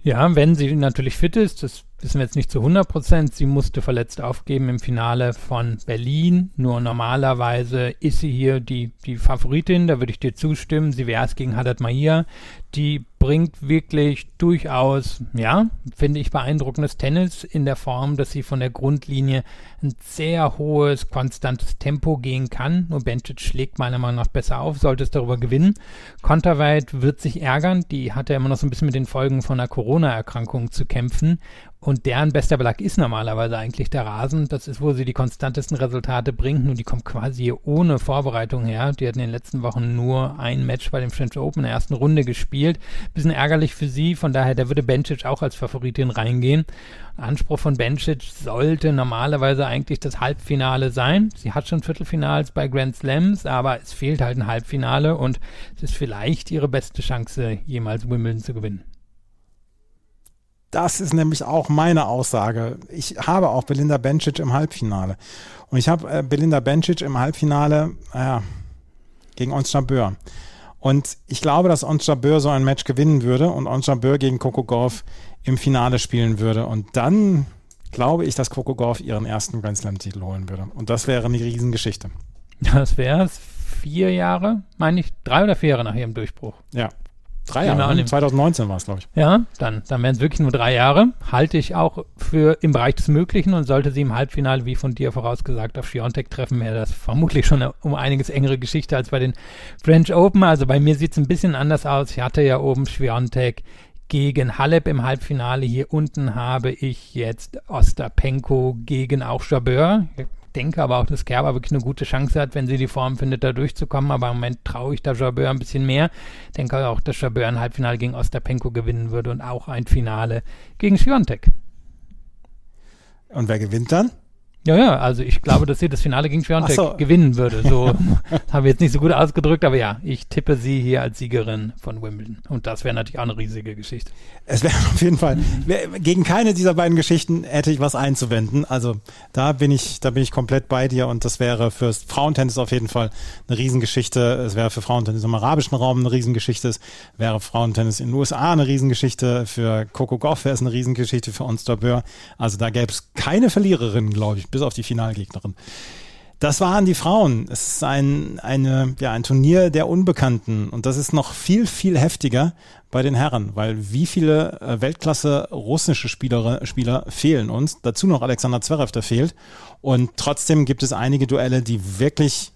Ja, wenn sie natürlich fit ist, das wissen wir jetzt nicht zu 100%. Sie musste verletzt aufgeben im Finale von Berlin. Nur normalerweise ist sie hier die Favoritin, da würde ich dir zustimmen. Sie wäre es gegen Haddad-Mahia. Die bringt wirklich durchaus, ja, finde ich, beeindruckendes Tennis in der Form, dass sie von der Grundlinie ein sehr hohes, konstantes Tempo gehen kann. Nur Bencic schlägt meiner Meinung nach besser auf, sollte es darüber gewinnen. Konterweit wird sich ärgern, die hat ja immer noch so ein bisschen mit den Folgen von einer Corona-Erkrankung zu kämpfen. Und deren bester Belag ist normalerweise eigentlich der Rasen. Das ist, wo sie die konstantesten Resultate bringt. Nur die kommt quasi ohne Vorbereitung her. Die hat in den letzten Wochen nur ein Match bei dem French Open in der 1. Runde gespielt. Bisschen ärgerlich für sie. Von daher, da würde Bencic auch als Favoritin reingehen. Anspruch von Bencic sollte normalerweise eigentlich das Halbfinale sein. Sie hat schon Viertelfinals bei Grand Slams, aber es fehlt halt ein Halbfinale. Und es ist vielleicht ihre beste Chance, jemals Wimbledon zu gewinnen. Das ist nämlich auch meine Aussage. Ich habe auch Belinda Bencic im Halbfinale. Und ich habe Belinda Bencic im Halbfinale gegen Ons Jabeur. Und ich glaube, dass Ons Jabeur so ein Match gewinnen würde und Ons Jabeur gegen Coco Gauff im Finale spielen würde. Und dann glaube ich, dass Coco Gauff ihren ersten Grand Slam-Titel holen würde. Und das wäre eine Riesengeschichte. Das wäre es. 4 Jahre, meine ich, 3 oder 4 Jahre nach ihrem Durchbruch. Ja. 3 Jahre, genau. 2019 war es, glaube ich. Ja, dann wären es wirklich nur 3 Jahre. Halte ich auch für im Bereich des Möglichen und sollte sie im Halbfinale, wie von dir vorausgesagt, auf Świątek treffen, wäre das vermutlich schon eine um einiges engere Geschichte als bei den French Open. Also bei mir sieht es ein bisschen anders aus. Ich hatte ja oben Świątek gegen Halep im Halbfinale. Hier unten habe ich jetzt Ostapenko gegen auch Jabeur. Denke aber auch, dass Kerber wirklich eine gute Chance hat, wenn sie die Form findet, da durchzukommen. Aber im Moment traue ich da Jabeur ein bisschen mehr. Denke auch, dass Jabeur ein Halbfinale gegen Ostapenko gewinnen würde und auch ein Finale gegen Świątek. Und wer gewinnt dann? Ja, also ich glaube, dass sie das Finale gegen Świątek gewinnen würde. So habe ich jetzt nicht so gut ausgedrückt, aber ja, ich tippe sie hier als Siegerin von Wimbledon. Und das wäre natürlich auch eine riesige Geschichte. Es wäre auf jeden Fall, gegen keine dieser beiden Geschichten hätte ich was einzuwenden. Also da bin ich komplett bei dir und das wäre fürs Frauentennis auf jeden Fall eine Riesengeschichte. Es wäre für Frauentennis im arabischen Raum eine Riesengeschichte. Es wäre Frauentennis in den USA eine Riesengeschichte. Für Coco Gauff wäre es eine Riesengeschichte, für Ons Jabeur. Also da gäbe es keine Verliererinnen, glaube ich. Bis auf die Finalgegnerin. Das waren die Frauen. Es ist ein Turnier der Unbekannten und das ist noch viel, viel heftiger bei den Herren, weil wie viele Weltklasse russische Spieler fehlen uns. Dazu noch Alexander Zverev, der fehlt und trotzdem gibt es einige Duelle, die wirklich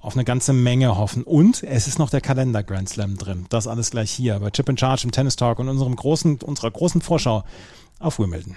auf eine ganze Menge hoffen und es ist noch der Kalender Grand Slam drin. Das alles gleich hier bei Chip & Charge im Tennis Talk und unserer großen Vorschau auf Wimbledon.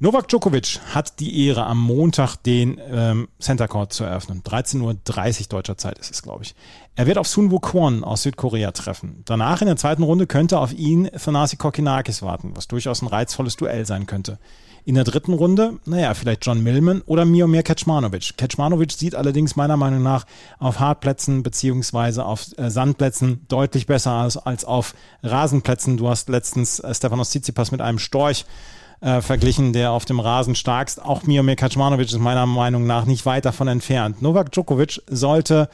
Novak Djokovic hat die Ehre, am Montag den Center Court zu eröffnen. 13:30 Uhr deutscher Zeit ist es, glaube ich. Er wird auf Sun Woo-Kwon aus Südkorea treffen. Danach in der 2. Runde könnte auf ihn Thanasi Kokinakis warten, was durchaus ein reizvolles Duell sein könnte. In der 3. Runde, vielleicht John Millman oder Miomir Kecmanovic. Kecmanovic sieht allerdings meiner Meinung nach auf Hartplätzen beziehungsweise auf Sandplätzen deutlich besser aus als auf Rasenplätzen. Du hast letztens Stefanos Tsitsipas mit einem Storch verglichen, der auf dem Rasen starkst. Auch Miomir Kecmanovic ist meiner Meinung nach nicht weit davon entfernt. Novak Djokovic sollte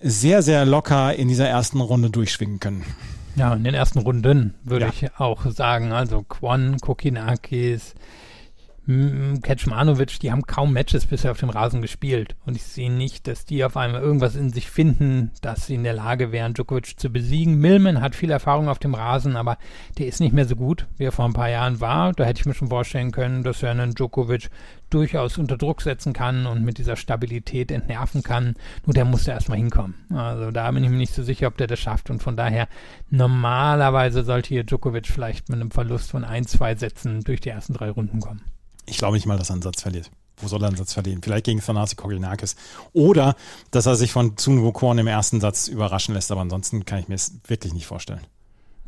sehr, sehr locker in dieser 1. Runde durchschwingen können. Ja, in den 1. Runden würde ich auch sagen. Also Kwon, Kokinakis, Kecmanovic, die haben kaum Matches bisher auf dem Rasen gespielt. Und ich sehe nicht, dass die auf einmal irgendwas in sich finden, dass sie in der Lage wären, Djokovic zu besiegen. Millman hat viel Erfahrung auf dem Rasen, aber der ist nicht mehr so gut, wie er vor ein paar Jahren war. Da hätte ich mir schon vorstellen können, dass er einen Djokovic durchaus unter Druck setzen kann und mit dieser Stabilität entnerven kann. Nur der muss da erstmal hinkommen. Also da bin ich mir nicht so sicher, ob der das schafft. Und von daher, normalerweise sollte hier Djokovic vielleicht mit einem Verlust von 1-2 Sätzen durch die ersten 3 Runden kommen. Ich glaube nicht mal, dass er einen Satz verliert. Wo soll er einen Satz verlieren? Vielleicht gegen Thanasi Koginakis. Oder, dass er sich von Tsunobukorn im ersten Satz überraschen lässt. Aber ansonsten kann ich mir es wirklich nicht vorstellen.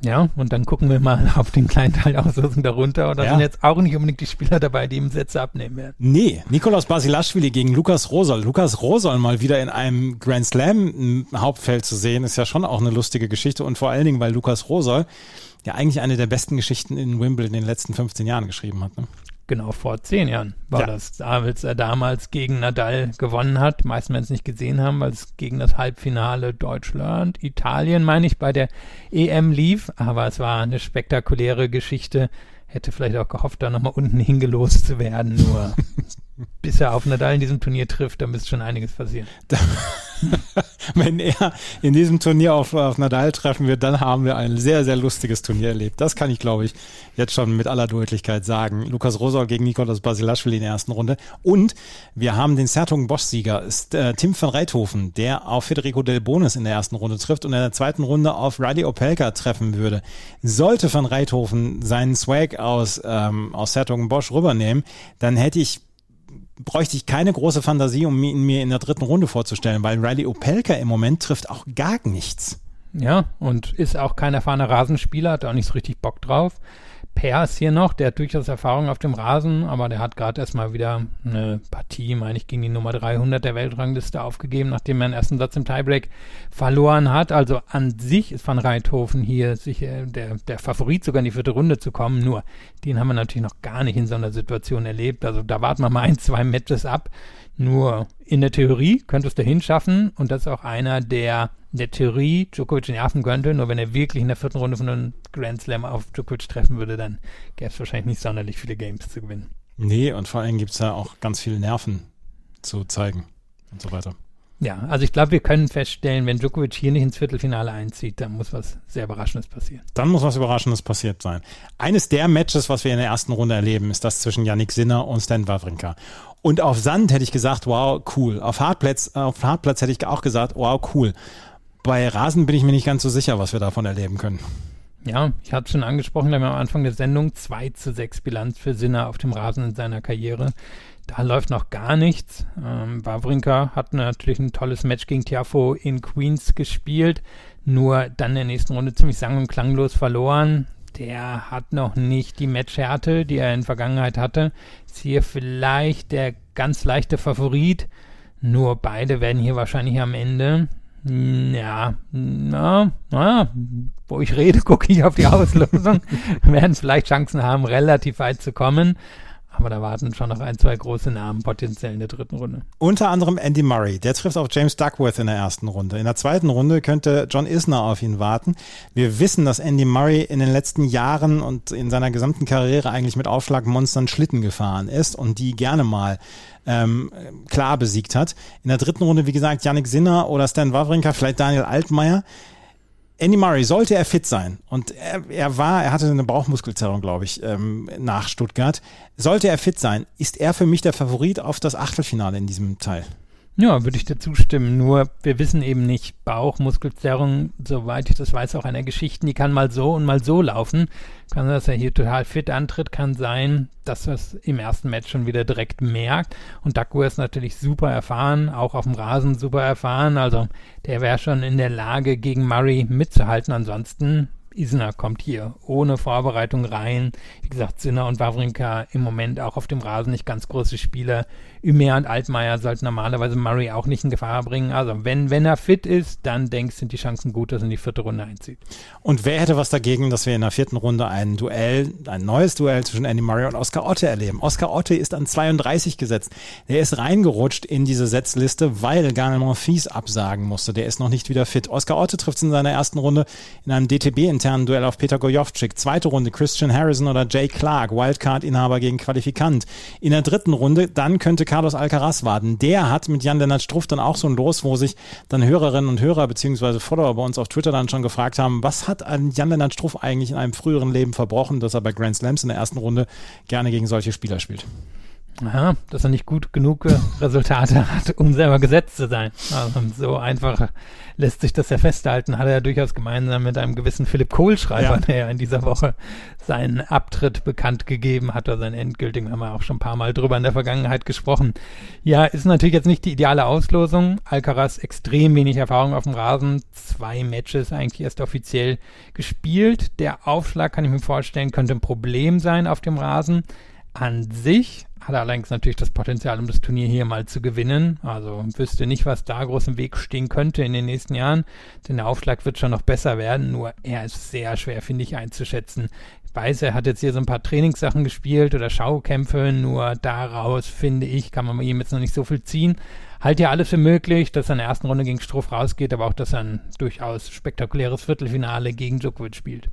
Ja, und dann gucken wir mal auf den kleinen Teil aus und darunter. Und da sind jetzt auch nicht unbedingt die Spieler dabei, die ihm Sätze abnehmen werden. Nee, Nikolaus Basilashvili gegen Lukas Rosol. Lukas Rosol mal wieder in einem Grand Slam Hauptfeld zu sehen, ist ja schon auch eine lustige Geschichte. Und vor allen Dingen, weil Lukas Rosol ja eigentlich eine der besten Geschichten in Wimbledon in den letzten 15 Jahren geschrieben hat, ne? Genau, vor 10 Jahren war das, als er damals gegen Nadal gewonnen hat. Die meisten werden es nicht gesehen haben, weil es gegen das Halbfinale Deutschland, Italien, meine ich, bei der EM lief. Aber es war eine spektakuläre Geschichte. Hätte vielleicht auch gehofft, da nochmal unten hingelost zu werden. Nur bis er auf Nadal in diesem Turnier trifft, dann müsste schon einiges passieren. Wenn er in diesem Turnier auf Nadal treffen wird, dann haben wir ein sehr, sehr lustiges Turnier erlebt. Das kann ich, glaube ich, jetzt schon mit aller Deutlichkeit sagen. Lukas Rosol gegen Nikolaus Basilashvili in der ersten Runde. Und wir haben den Sertogen-Bosch-Sieger, Tim van Rijthoven, der auf Federico Delbonis in der ersten Runde trifft und in der zweiten Runde auf Riley Opelka treffen würde. Sollte van Rijthoven seinen Swag aus Sertogen-Bosch rübernehmen, dann bräuchte ich keine große Fantasie, um ihn mir in der dritten Runde vorzustellen, weil Riley Opelka im Moment trifft auch gar nichts. Ja, und ist auch kein erfahrener Rasenspieler, hat auch nicht so richtig Bock drauf. Per ist hier noch, der hat durchaus Erfahrung auf dem Rasen, aber der hat gerade erstmal wieder eine Partie, meine ich, gegen die Nummer 300 der Weltrangliste aufgegeben, nachdem er den ersten Satz im Tiebreak verloren hat. Also an sich ist van Rijthoven hier sicher der Favorit, sogar in die vierte Runde zu kommen, nur den haben wir natürlich noch gar nicht in so einer Situation erlebt. Also da warten wir mal 1-2 Matches ab. Nur in der Theorie könntest du hinschaffen und das ist auch einer, der in der Theorie Djokovic nerven könnte, nur wenn er wirklich in der vierten Runde von einem Grand Slam auf Djokovic treffen würde, dann gäbe es wahrscheinlich nicht sonderlich viele Games zu gewinnen. Nee, und vor allem gibt es ja auch ganz viele Nerven zu zeigen und so weiter. Ja, also ich glaube, wir können feststellen, wenn Djokovic hier nicht ins Viertelfinale einzieht, dann muss was sehr Überraschendes passieren. Dann muss was Überraschendes passiert sein. Eines der Matches, was wir in der ersten Runde erleben, ist das zwischen Jannik Sinner und Stan Wawrinka. Und auf Sand hätte ich gesagt, wow, cool. Auf Hartplatz hätte ich auch gesagt, wow, cool. Bei Rasen bin ich mir nicht ganz so sicher, was wir davon erleben können. Ja, ich hatte es schon angesprochen, da haben wir am Anfang der Sendung 2-6 Bilanz für Sinner auf dem Rasen in seiner Karriere. Da läuft noch gar nichts. Wawrinka hat natürlich ein tolles Match gegen Tiafoe in Queens gespielt, nur dann in der nächsten Runde ziemlich sang- und klanglos verloren. Der hat noch nicht die Matchhärte, die er in der Vergangenheit hatte. Ist hier vielleicht der ganz leichte Favorit, nur beide werden hier wahrscheinlich am Ende... Ja, wo ich rede, gucke ich auf die Auslosung, werden vielleicht Chancen haben, relativ weit zu kommen. Aber da warten schon noch 1-2 große Namen potenziell in der dritten Runde. Unter anderem Andy Murray, der trifft auf James Duckworth in der ersten Runde. In der zweiten Runde könnte John Isner auf ihn warten. Wir wissen, dass Andy Murray in den letzten Jahren und in seiner gesamten Karriere eigentlich mit Aufschlagmonstern Schlitten gefahren ist und die gerne mal klar besiegt hat. In der dritten Runde, wie gesagt, Jannik Sinner oder Stan Wawrinka, vielleicht Daniel Altmaier. Andy Murray, sollte er fit sein, und er hatte eine Bauchmuskelzerrung, glaube ich, nach Stuttgart. Sollte er fit sein, ist er für mich der Favorit auf das Achtelfinale in diesem Teil. Ja, würde ich dazu stimmen, nur wir wissen eben nicht, Bauchmuskelzerrung, soweit ich das weiß, auch einer Geschichten, die kann mal so und mal so laufen. Kann sein, dass er hier total fit antritt, kann sein, dass er es im ersten Match schon wieder direkt merkt. Und Duckworth ist natürlich super erfahren, auch auf dem Rasen super erfahren, also der wäre schon in der Lage, gegen Murray mitzuhalten, ansonsten... Isner kommt hier ohne Vorbereitung rein. Wie gesagt, Sinner und Wawrinka im Moment auch auf dem Rasen nicht ganz große Spieler. Ümer und Altmaier sollten normalerweise Murray auch nicht in Gefahr bringen. Also wenn er fit ist, dann sind die Chancen gut, dass er in die vierte Runde einzieht. Und wer hätte was dagegen, dass wir in der vierten Runde ein neues Duell zwischen Andy Murray und Oscar Otte erleben? Oscar Otte ist an 32 gesetzt. Der ist reingerutscht in diese Setzliste, weil Gaël Monfils absagen musste. Der ist noch nicht wieder fit. Oscar Otte trifft es in seiner ersten Runde in einem DTB in internen Duell auf Peter Gojovcik. Zweite Runde Christian Harrison oder Jay Clark, Wildcard-Inhaber gegen Qualifikant. In der dritten Runde, dann könnte Carlos Alcaraz warten. Der hat mit Jan-Lennart Struff dann auch so ein Los, wo sich dann Hörerinnen und Hörer beziehungsweise Follower bei uns auf Twitter dann schon gefragt haben, was hat Jan-Lennart Struff eigentlich in einem früheren Leben verbrochen, dass er bei Grand Slams in der ersten Runde gerne gegen solche Spieler spielt. Aha, dass er nicht gut genug Resultate hat, um selber gesetzt zu sein. Also so einfach lässt sich das ja festhalten. Hat er ja durchaus gemeinsam mit einem gewissen Philipp Kohlschreiber, der ja in dieser Woche seinen Abtritt bekannt gegeben hat, oder seinen endgültigen, haben wir auch schon ein paar Mal drüber in der Vergangenheit gesprochen. Ja, ist natürlich jetzt nicht die ideale Auslosung. Alcaraz extrem wenig Erfahrung auf dem Rasen. 2 Matches eigentlich erst offiziell gespielt. Der Aufschlag, kann ich mir vorstellen, könnte ein Problem sein auf dem Rasen. An sich hat er allerdings natürlich das Potenzial, um das Turnier hier mal zu gewinnen. Also wüsste nicht, was da groß im Weg stehen könnte in den nächsten Jahren. Denn der Aufschlag wird schon noch besser werden. Nur er ist sehr schwer, finde ich, einzuschätzen. Ich weiß, er hat jetzt hier so ein paar Trainingssachen gespielt oder Schaukämpfe. Nur daraus, finde ich, kann man ihm jetzt noch nicht so viel ziehen. Halte ja alles für möglich, dass er in der ersten Runde gegen Struff rausgeht, aber auch, dass er ein durchaus spektakuläres Viertelfinale gegen Djokovic spielt.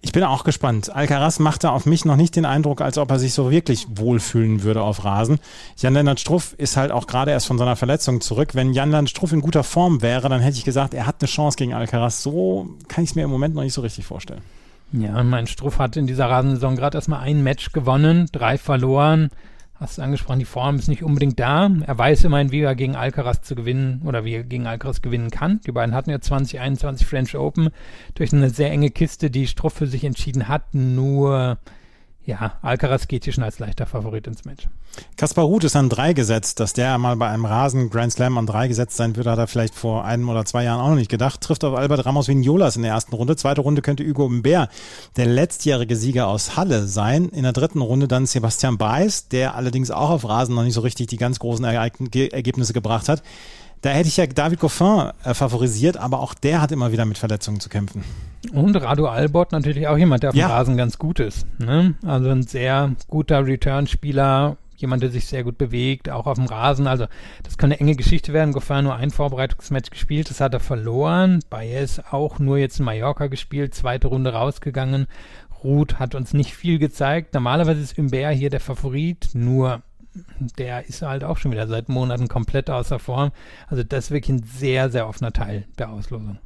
Ich bin auch gespannt. Alcaraz machte auf mich noch nicht den Eindruck, als ob er sich so wirklich wohlfühlen würde auf Rasen. Jan-Lennart Struff ist halt auch gerade erst von seiner Verletzung zurück. Wenn Jan-Lennart Struff in guter Form wäre, dann hätte ich gesagt, er hat eine Chance gegen Alcaraz. So kann ich es mir im Moment noch nicht so richtig vorstellen. Ja, mein Struff hat in dieser Rasensaison gerade erstmal ein Match gewonnen, 3 verloren. Hast du angesprochen, die Form ist nicht unbedingt da. Er weiß immerhin, wie er gegen Alcaraz zu gewinnen oder wie er gegen Alcaraz gewinnen kann. Die beiden hatten ja 2021 French Open durch eine sehr enge Kiste, die Struff für sich entschieden hat. Nur, ja, Alcaraz geht hier schon als leichter Favorit ins Match. Kaspar Ruud ist an 3 gesetzt. Dass der mal bei einem Rasen-Grand Slam an 3 gesetzt sein würde, hat er vielleicht vor einem oder 2 Jahren auch noch nicht gedacht. Trifft auf Albert Ramos Vignolas in der ersten Runde. Zweite Runde könnte Hugo Humbert, der letztjährige Sieger aus Halle, sein. In der dritten Runde dann Sebastian Baez, der allerdings auch auf Rasen noch nicht so richtig die ganz großen Ergebnisse gebracht hat. Da hätte ich ja David Goffin favorisiert, aber auch der hat immer wieder mit Verletzungen zu kämpfen. Und Radu Albot natürlich auch jemand, der auf dem Rasen ganz gut ist. Ne? Also ein sehr guter Return-Spieler, jemand, der sich sehr gut bewegt, auch auf dem Rasen. Also das kann eine enge Geschichte werden. Goffin nur ein Vorbereitungsmatch gespielt, das hat er verloren. Baez auch nur jetzt in Mallorca gespielt, zweite Runde rausgegangen. Ruth hat uns nicht viel gezeigt. Normalerweise ist Humbert hier der Favorit, nur der ist halt auch schon wieder seit Monaten komplett außer Form. Also das ist wirklich ein sehr, sehr offener Teil der Auslosung.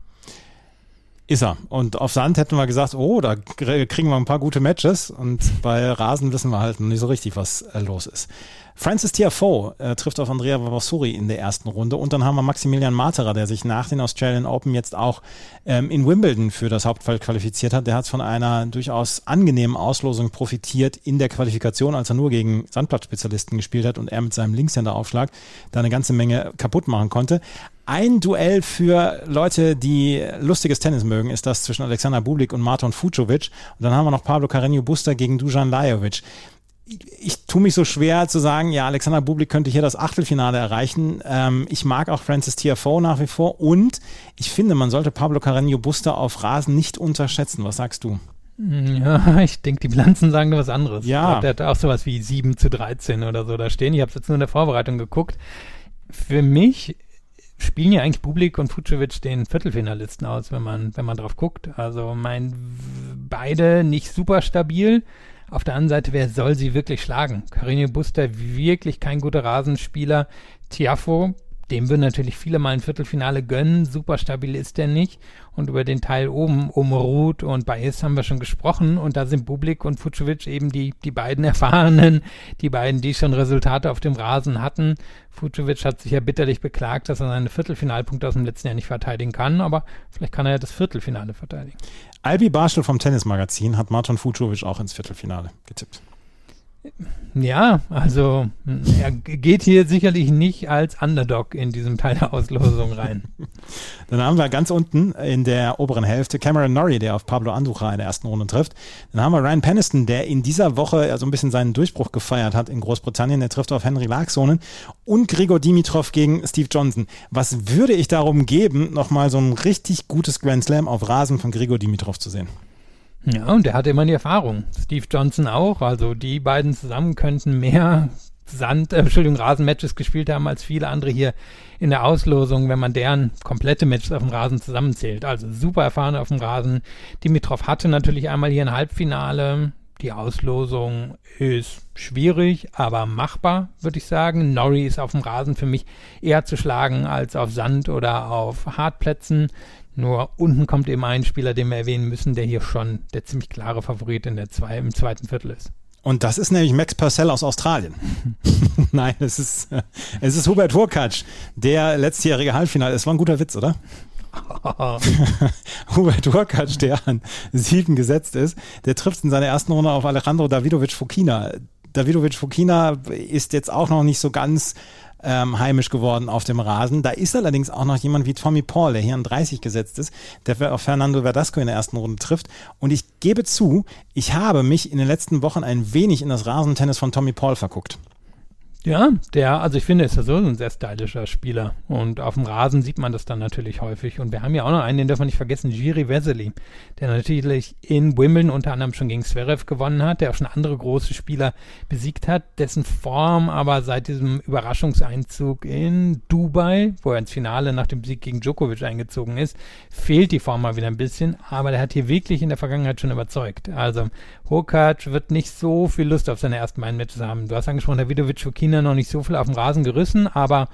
Ist er. Und auf Sand hätten wir gesagt, oh, da kriegen wir ein paar gute Matches. Und bei Rasen wissen wir halt noch nicht so richtig, was los ist. Francis Tiafoe trifft auf Andrea Vavassori in der ersten Runde. Und dann haben wir Maximilian Matera, der sich nach den Australian Open jetzt auch in Wimbledon für das Hauptfeld qualifiziert hat. Der hat von einer durchaus angenehmen Auslosung profitiert in der Qualifikation, als er nur gegen Sandplatzspezialisten gespielt hat und er mit seinem Linkshänderaufschlag da eine ganze Menge kaputt machen konnte. Ein Duell für Leute, die lustiges Tennis mögen, ist das zwischen Alexander Bublik und Marton Fucovic. Und dann haben wir noch Pablo Carreño Busta gegen Dusan Lajovic. Ich tue mich so schwer zu sagen, ja, Alexander Bublik könnte hier das Achtelfinale erreichen. Ich mag auch Francis Tiafoe nach wie vor und ich finde, man sollte Pablo Carreño Busta auf Rasen nicht unterschätzen. Was sagst du? Ja, ich denke, die Bilanzen sagen was anderes. Ja. Der hat auch sowas wie 7-13 oder so da stehen. Ich habe es jetzt nur in der Vorbereitung geguckt. Für mich spielen ja eigentlich Bublik und Fucovic den Viertelfinalisten aus, wenn man drauf guckt. Also beide nicht super stabil. Auf der anderen Seite, wer soll sie wirklich schlagen? Carreño Busta, wirklich kein guter Rasenspieler. Tiafoe, dem würden natürlich viele mal ein Viertelfinale gönnen. Super stabil ist der nicht. Und über den Teil oben, um Ruth und Baez haben wir schon gesprochen. Und da sind Bublik und Fucovic eben die beiden Erfahrenen, die beiden, die schon Resultate auf dem Rasen hatten. Fucovic hat sich ja bitterlich beklagt, dass er seine Viertelfinalpunkte aus dem letzten Jahr nicht verteidigen kann, aber vielleicht kann er ja das Viertelfinale verteidigen. Albi Barschel vom Tennismagazin hat Marton Fucovic auch ins Viertelfinale getippt. Ja, also er geht hier sicherlich nicht als Underdog in diesem Teil der Auslosung rein. Dann haben wir ganz unten in der oberen Hälfte Cameron Norrie, der auf Pablo Andujar in der ersten Runde trifft. Dann haben wir Ryan Penniston, der in dieser Woche so ein bisschen seinen Durchbruch gefeiert hat in Großbritannien. Der trifft auf Henry Laaksonen und Grigor Dimitrov gegen Steve Johnson. Was würde ich darum geben, nochmal so ein richtig gutes Grand Slam auf Rasen von Grigor Dimitrov zu sehen? Ja, und der hat immer die Erfahrung. Steve Johnson auch. Also die beiden zusammen könnten mehr Rasenmatches gespielt haben als viele andere hier in der Auslosung, wenn man deren komplette Matches auf dem Rasen zusammenzählt. Also super erfahren auf dem Rasen. Dimitrov hatte natürlich einmal hier ein Halbfinale. Die Auslosung ist schwierig, aber machbar, würde ich sagen. Norrie ist auf dem Rasen für mich eher zu schlagen als auf Sand oder auf Hartplätzen. Nur unten kommt eben ein Spieler, den wir erwähnen müssen, der hier schon der ziemlich klare Favorit im zweiten Viertel ist. Und das ist nämlich Max Purcell aus Australien. Nein, es ist Hubert Hurkacz, der letztjährige Halbfinale. Es war ein guter Witz, oder? Hubert Hurkacz, der an 7 gesetzt ist, der trifft in seiner ersten Runde auf Alejandro Davidovic Fokina. Davidovic Fokina ist jetzt auch noch nicht so ganz heimisch geworden auf dem Rasen. Da ist allerdings auch noch jemand wie Tommy Paul, der hier an 30 gesetzt ist, der auf Fernando Verdasco in der ersten Runde trifft. Und ich gebe zu, ich habe mich in den letzten Wochen ein wenig in das Rasentennis von Tommy Paul verguckt. Ja, ich finde, ist ja so ein sehr stylischer Spieler. Und auf dem Rasen sieht man das dann natürlich häufig. Und wir haben ja auch noch einen, den dürfen wir nicht vergessen, Jiří Veselý, der natürlich in Wimbledon unter anderem schon gegen Zverev gewonnen hat, der auch schon andere große Spieler besiegt hat, dessen Form aber seit diesem Überraschungseinzug in Dubai, wo er ins Finale nach dem Sieg gegen Djokovic eingezogen ist, fehlt die Form mal wieder ein bisschen. Aber der hat hier wirklich in der Vergangenheit schon überzeugt. Also Hurkacz wird nicht so viel Lust auf seine ersten beiden Matches haben. Du hast angesprochen, Davidovic-Fokina noch nicht so viel auf dem Rasen gerissen, aber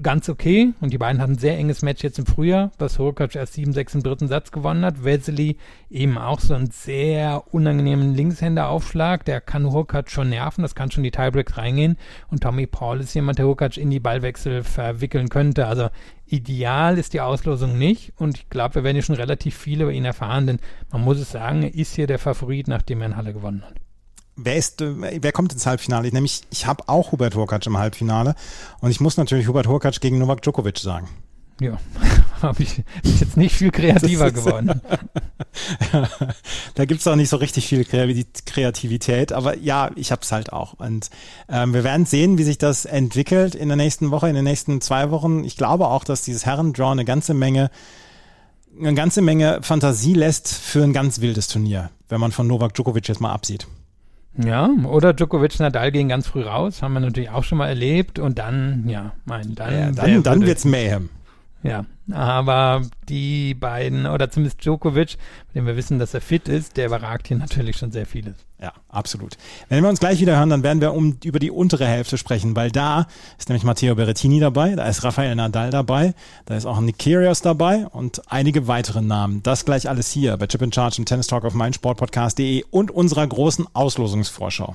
ganz okay. Und die beiden hatten ein sehr enges Match jetzt im Frühjahr, was Hurkacz erst 7-6 im dritten Satz gewonnen hat. Veselý eben auch so einen sehr unangenehmen Linkshänderaufschlag. Der kann Hurkacz schon nerven, das kann schon die Tiebreaks reingehen. Und Tommy Paul ist jemand, der Hurkacz in die Ballwechsel verwickeln könnte. Also ideal ist die Auslosung nicht. Und ich glaube, wir werden hier schon relativ viel über ihn erfahren, denn man muss es sagen, er ist hier der Favorit, nachdem er in Halle gewonnen hat. Wer kommt ins Halbfinale? Ich habe auch Hubert Hurkacz im Halbfinale und ich muss natürlich Hubert Hurkacz gegen Novak Djokovic sagen. Ja, habe ich jetzt nicht viel kreativer geworden. Ja, da gibt es auch nicht so richtig viel Kreativität, aber ja, ich habe es halt auch. Und wir werden sehen, wie sich das entwickelt in der nächsten Woche, in den nächsten 2 Wochen. Ich glaube auch, dass dieses Herrendraw eine ganze Menge Fantasie lässt für ein ganz wildes Turnier, wenn man von Novak Djokovic jetzt mal absieht. Ja, oder Djokovic-Nadal gehen ganz früh raus, haben wir natürlich auch schon mal erlebt und dann wird's Mayhem. Ja, aber die beiden, oder zumindest Djokovic, bei dem wir wissen, dass er fit ist, der überragt hier natürlich schon sehr vieles. Ja, absolut. Wenn wir uns gleich wieder hören, dann werden wir über die untere Hälfte sprechen, weil da ist nämlich Matteo Berrettini dabei, da ist Rafael Nadal dabei, da ist auch Nick Kyrgios dabei und einige weitere Namen. Das gleich alles hier bei Chip & Charge im Tennis Talk auf meinsportpodcast.de und unserer großen Auslosungsvorschau.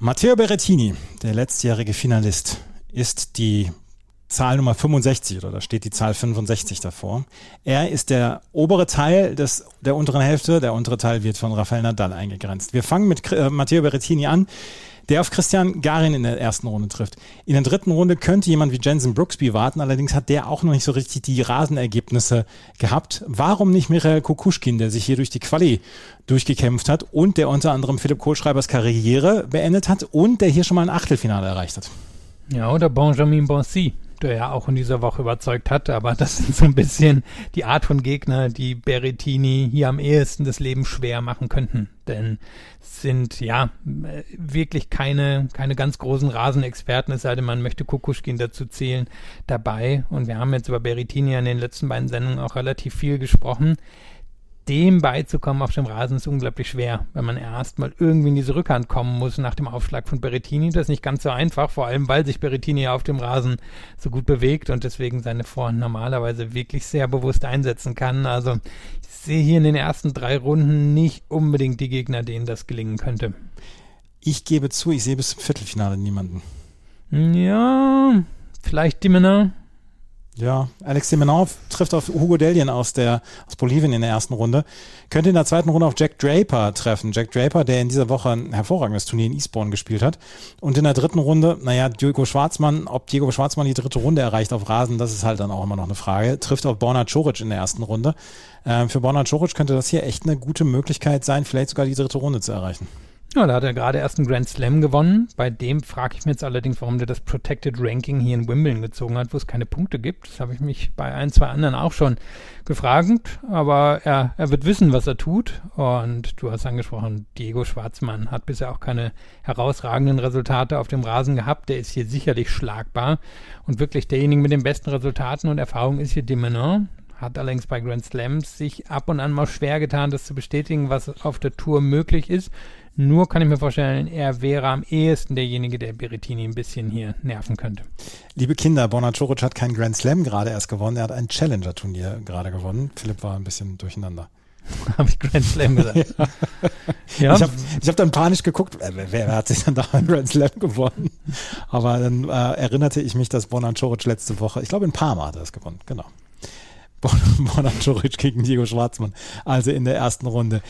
Matteo Berrettini, der letztjährige Finalist, ist die Zahl Nummer 65, oder da steht die Zahl 65 davor. Er ist der obere Teil der unteren Hälfte. Der untere Teil wird von Rafael Nadal eingegrenzt. Wir fangen mit Matteo Berrettini an, der auf Christian Garin in der ersten Runde trifft. In der dritten Runde könnte jemand wie Jenson Brooksby warten, allerdings hat der auch noch nicht so richtig die Rasenergebnisse gehabt. Warum nicht Michael Kukushkin, der sich hier durch die Quali durchgekämpft hat und der unter anderem Philipp Kohlschreibers Karriere beendet hat und der hier schon mal ein Achtelfinale erreicht hat? Ja, oder Benjamin Bonsi, der ja auch in dieser Woche überzeugt hat, aber das sind so ein bisschen die Art von Gegner, die Berrettini hier am ehesten das Leben schwer machen könnten. Denn es sind ja wirklich keine ganz großen Rasenexperten, es sei denn, man möchte Kukushkin dazu zählen, dabei. Und wir haben jetzt über Berrettini in den letzten beiden Sendungen auch relativ viel gesprochen. Dem beizukommen auf dem Rasen ist unglaublich schwer, wenn man erstmal irgendwie in diese Rückhand kommen muss nach dem Aufschlag von Berrettini. Das ist nicht ganz so einfach, vor allem weil sich Berrettini auf dem Rasen so gut bewegt und deswegen seine Vorhand normalerweise wirklich sehr bewusst einsetzen kann. Also ich sehe hier in den ersten 3 Runden nicht unbedingt die Gegner, denen das gelingen könnte. Ich gebe zu, ich sehe bis zum Viertelfinale niemanden. Ja, vielleicht Dimenau. Ja, Alex Dimenau trifft auf Hugo Delien aus Bolivien in der ersten Runde. Könnte in der zweiten Runde auf Jack Draper treffen. Jack Draper, der in dieser Woche ein hervorragendes Turnier in Eastbourne gespielt hat. Und in der dritten Runde, ob Diego Schwartzmann die dritte Runde erreicht auf Rasen, das ist halt dann auch immer noch eine Frage. Trifft auf Borna Coric in der ersten Runde. Für Borna Coric könnte das hier echt eine gute Möglichkeit sein, vielleicht sogar die dritte Runde zu erreichen. Ja, da hat er gerade erst einen Grand Slam gewonnen. Bei dem frage ich mich jetzt allerdings, warum der das Protected Ranking hier in Wimbledon gezogen hat, wo es keine Punkte gibt. Das habe ich mich bei ein, zwei anderen auch schon gefragt. Aber er wird wissen, was er tut. Und du hast angesprochen, Diego Schwartzmann hat bisher auch keine herausragenden Resultate auf dem Rasen gehabt. Der ist hier sicherlich schlagbar. Und wirklich derjenige mit den besten Resultaten und Erfahrung ist hier Dimenau. Hat allerdings bei Grand Slams sich ab und an mal schwer getan, das zu bestätigen, was auf der Tour möglich ist. Nur kann ich mir vorstellen, er wäre am ehesten derjenige, der Berrettini ein bisschen hier nerven könnte. Liebe Kinder, Borna Coric hat keinen Grand Slam gerade erst gewonnen, er hat ein Challenger-Turnier gerade gewonnen. Philipp war ein bisschen durcheinander. Habe ich Grand Slam gesagt? Ja. Ja. Ich hab dann panisch geguckt, wer hat sich dann da einen Grand Slam gewonnen? Aber dann erinnerte ich mich, dass Borna Coric letzte Woche, ich glaube in Parma hat er es gewonnen, genau. Borna Coric gegen Diego Schwartzmann, also in der ersten Runde.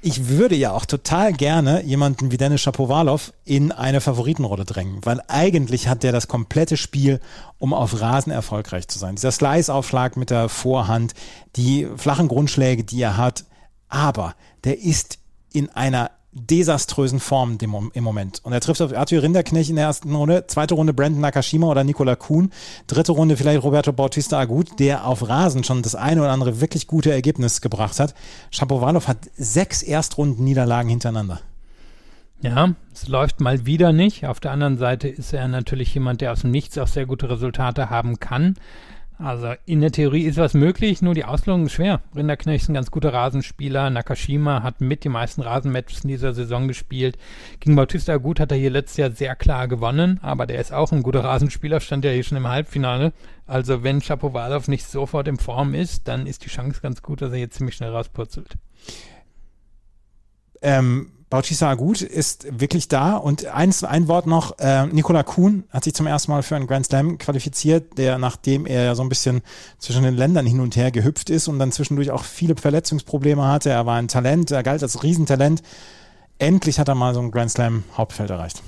Ich würde ja auch total gerne jemanden wie Dennis Shapovalov in eine Favoritenrolle drängen, weil eigentlich hat der das komplette Spiel, um auf Rasen erfolgreich zu sein. Dieser Slice-Aufschlag mit der Vorhand, die flachen Grundschläge, die er hat, aber der ist in einer desaströsen Form im Moment. Und er trifft auf Arthur Rinderknecht in der ersten Runde, zweite Runde Brandon Nakashima oder Nicola Kuhn, dritte Runde vielleicht Roberto Bautista Agut, der auf Rasen schon das eine oder andere wirklich gute Ergebnis gebracht hat. Shapovalov hat 6 Erstrunden-Niederlagen hintereinander. Ja, es läuft mal wieder nicht. Auf der anderen Seite ist er natürlich jemand, der aus dem Nichts auch sehr gute Resultate haben kann. Also in der Theorie ist was möglich, nur die Auslosung ist schwer. Rinderknecht ist ein ganz guter Rasenspieler. Nakashima hat mit die meisten Rasenmatches in dieser Saison gespielt. Gegen Bautista Agut hat er hier letztes Jahr sehr klar gewonnen, aber der ist auch ein guter Rasenspieler, stand ja hier schon im Halbfinale. Also wenn Shapovalov nicht sofort in Form ist, dann ist die Chance ganz gut, dass er hier ziemlich schnell rauspurzelt. Bautista Agut ist wirklich da und ein Wort noch, Nicola Kuhn hat sich zum ersten Mal für einen Grand Slam qualifiziert, nachdem er ja so ein bisschen zwischen den Ländern hin und her gehüpft ist und dann zwischendurch auch viele Verletzungsprobleme hatte. Er war ein Talent, er galt als Riesentalent. Endlich hat er mal so einen Grand Slam Hauptfeld erreicht.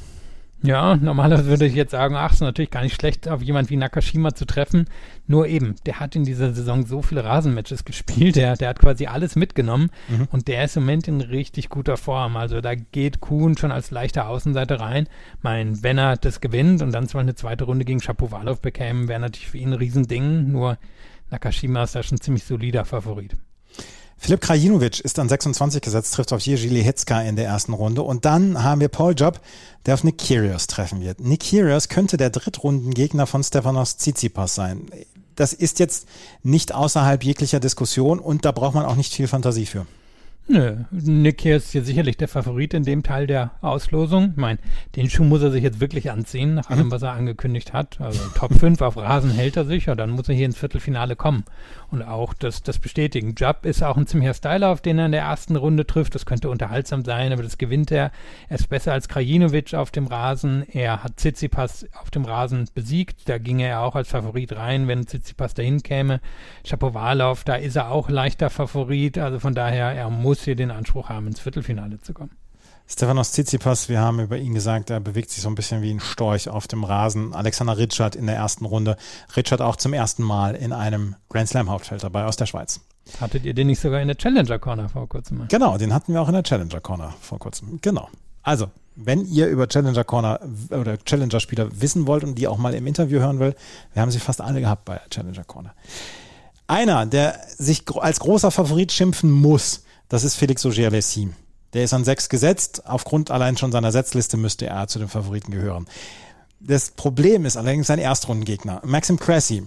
Ja, normalerweise würde ich jetzt sagen, ach, ist natürlich gar nicht schlecht, auf jemand wie Nakashima zu treffen. Nur eben, der hat in dieser Saison so viele Rasenmatches gespielt, der hat quasi alles mitgenommen und der ist im Moment in richtig guter Form. Also da geht Kuhn schon als leichter Außenseiter rein. Wenn er das gewinnt und dann zwar eine zweite Runde gegen Shapovalov bekäme, wäre natürlich für ihn ein Riesending. Nur Nakashima ist da schon ein ziemlich solider Favorit. Filip Krajinovic ist an 26 gesetzt, trifft auf Jiří Lehecka in der ersten Runde. Und dann haben wir Paul Jupp, der auf Nick Kyrgios treffen wird. Nick Kyrgios könnte der Drittrundengegner von Stefanos Tsitsipas sein. Das ist jetzt nicht außerhalb jeglicher Diskussion und da braucht man auch nicht viel Fantasie für. Nö, Nick Kyrgios ist hier sicherlich der Favorit in dem Teil der Auslosung. Ich meine, den Schuh muss er sich jetzt wirklich anziehen, nach allem, was er angekündigt hat. Also Top 5 auf Rasen hält er sich, ja, dann muss er hier ins Viertelfinale kommen. Und auch das bestätigen. Jupp ist auch ein ziemlicher Styler, auf den er in der ersten Runde trifft. Das könnte unterhaltsam sein, aber das gewinnt er. Er ist besser als Krajinovic auf dem Rasen. Er hat Tsitsipas auf dem Rasen besiegt. Da ging er auch als Favorit rein, wenn Tsitsipas dahin käme. Shapovalov, da ist er auch leichter Favorit. Also von daher, er muss hier den Anspruch haben, ins Viertelfinale zu kommen. Stefanos Tsitsipas, wir haben über ihn gesagt, er bewegt sich so ein bisschen wie ein Storch auf dem Rasen. Alexander Ritschert in der ersten Runde. Ritschert auch zum ersten Mal in einem Grand Slam Hauptfeld dabei aus der Schweiz. Hattet ihr den nicht sogar in der Challenger Corner vor kurzem? Mal? Genau, den hatten wir auch in der Challenger Corner vor kurzem. Genau. Also, wenn ihr über Challenger Corner oder Challenger Spieler wissen wollt und die auch mal im Interview hören will, wir haben sie fast alle gehabt bei Challenger Corner. Einer, der sich als großer Favorit schimpfen muss, das ist Félix Auger-Aliassime. Der ist an 6 gesetzt. Aufgrund allein schon seiner Setzliste müsste er zu den Favoriten gehören. Das Problem ist allerdings sein Erstrundengegner. Maxime Cressy.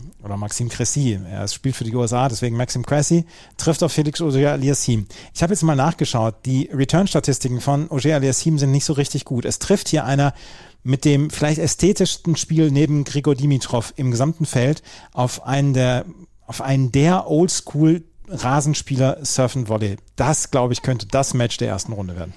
Er spielt für die USA, deswegen Maxime Cressy trifft auf Félix Auger-Aliassime. Ich habe jetzt mal nachgeschaut. Die Return-Statistiken von Auger-Aliassime sind nicht so richtig gut. Es trifft hier einer mit dem vielleicht ästhetischsten Spiel neben Grigor Dimitrov im gesamten Feld auf einen der Oldschool Rasenspieler Surf and Volley. Das, glaube ich, könnte das Match der ersten Runde werden.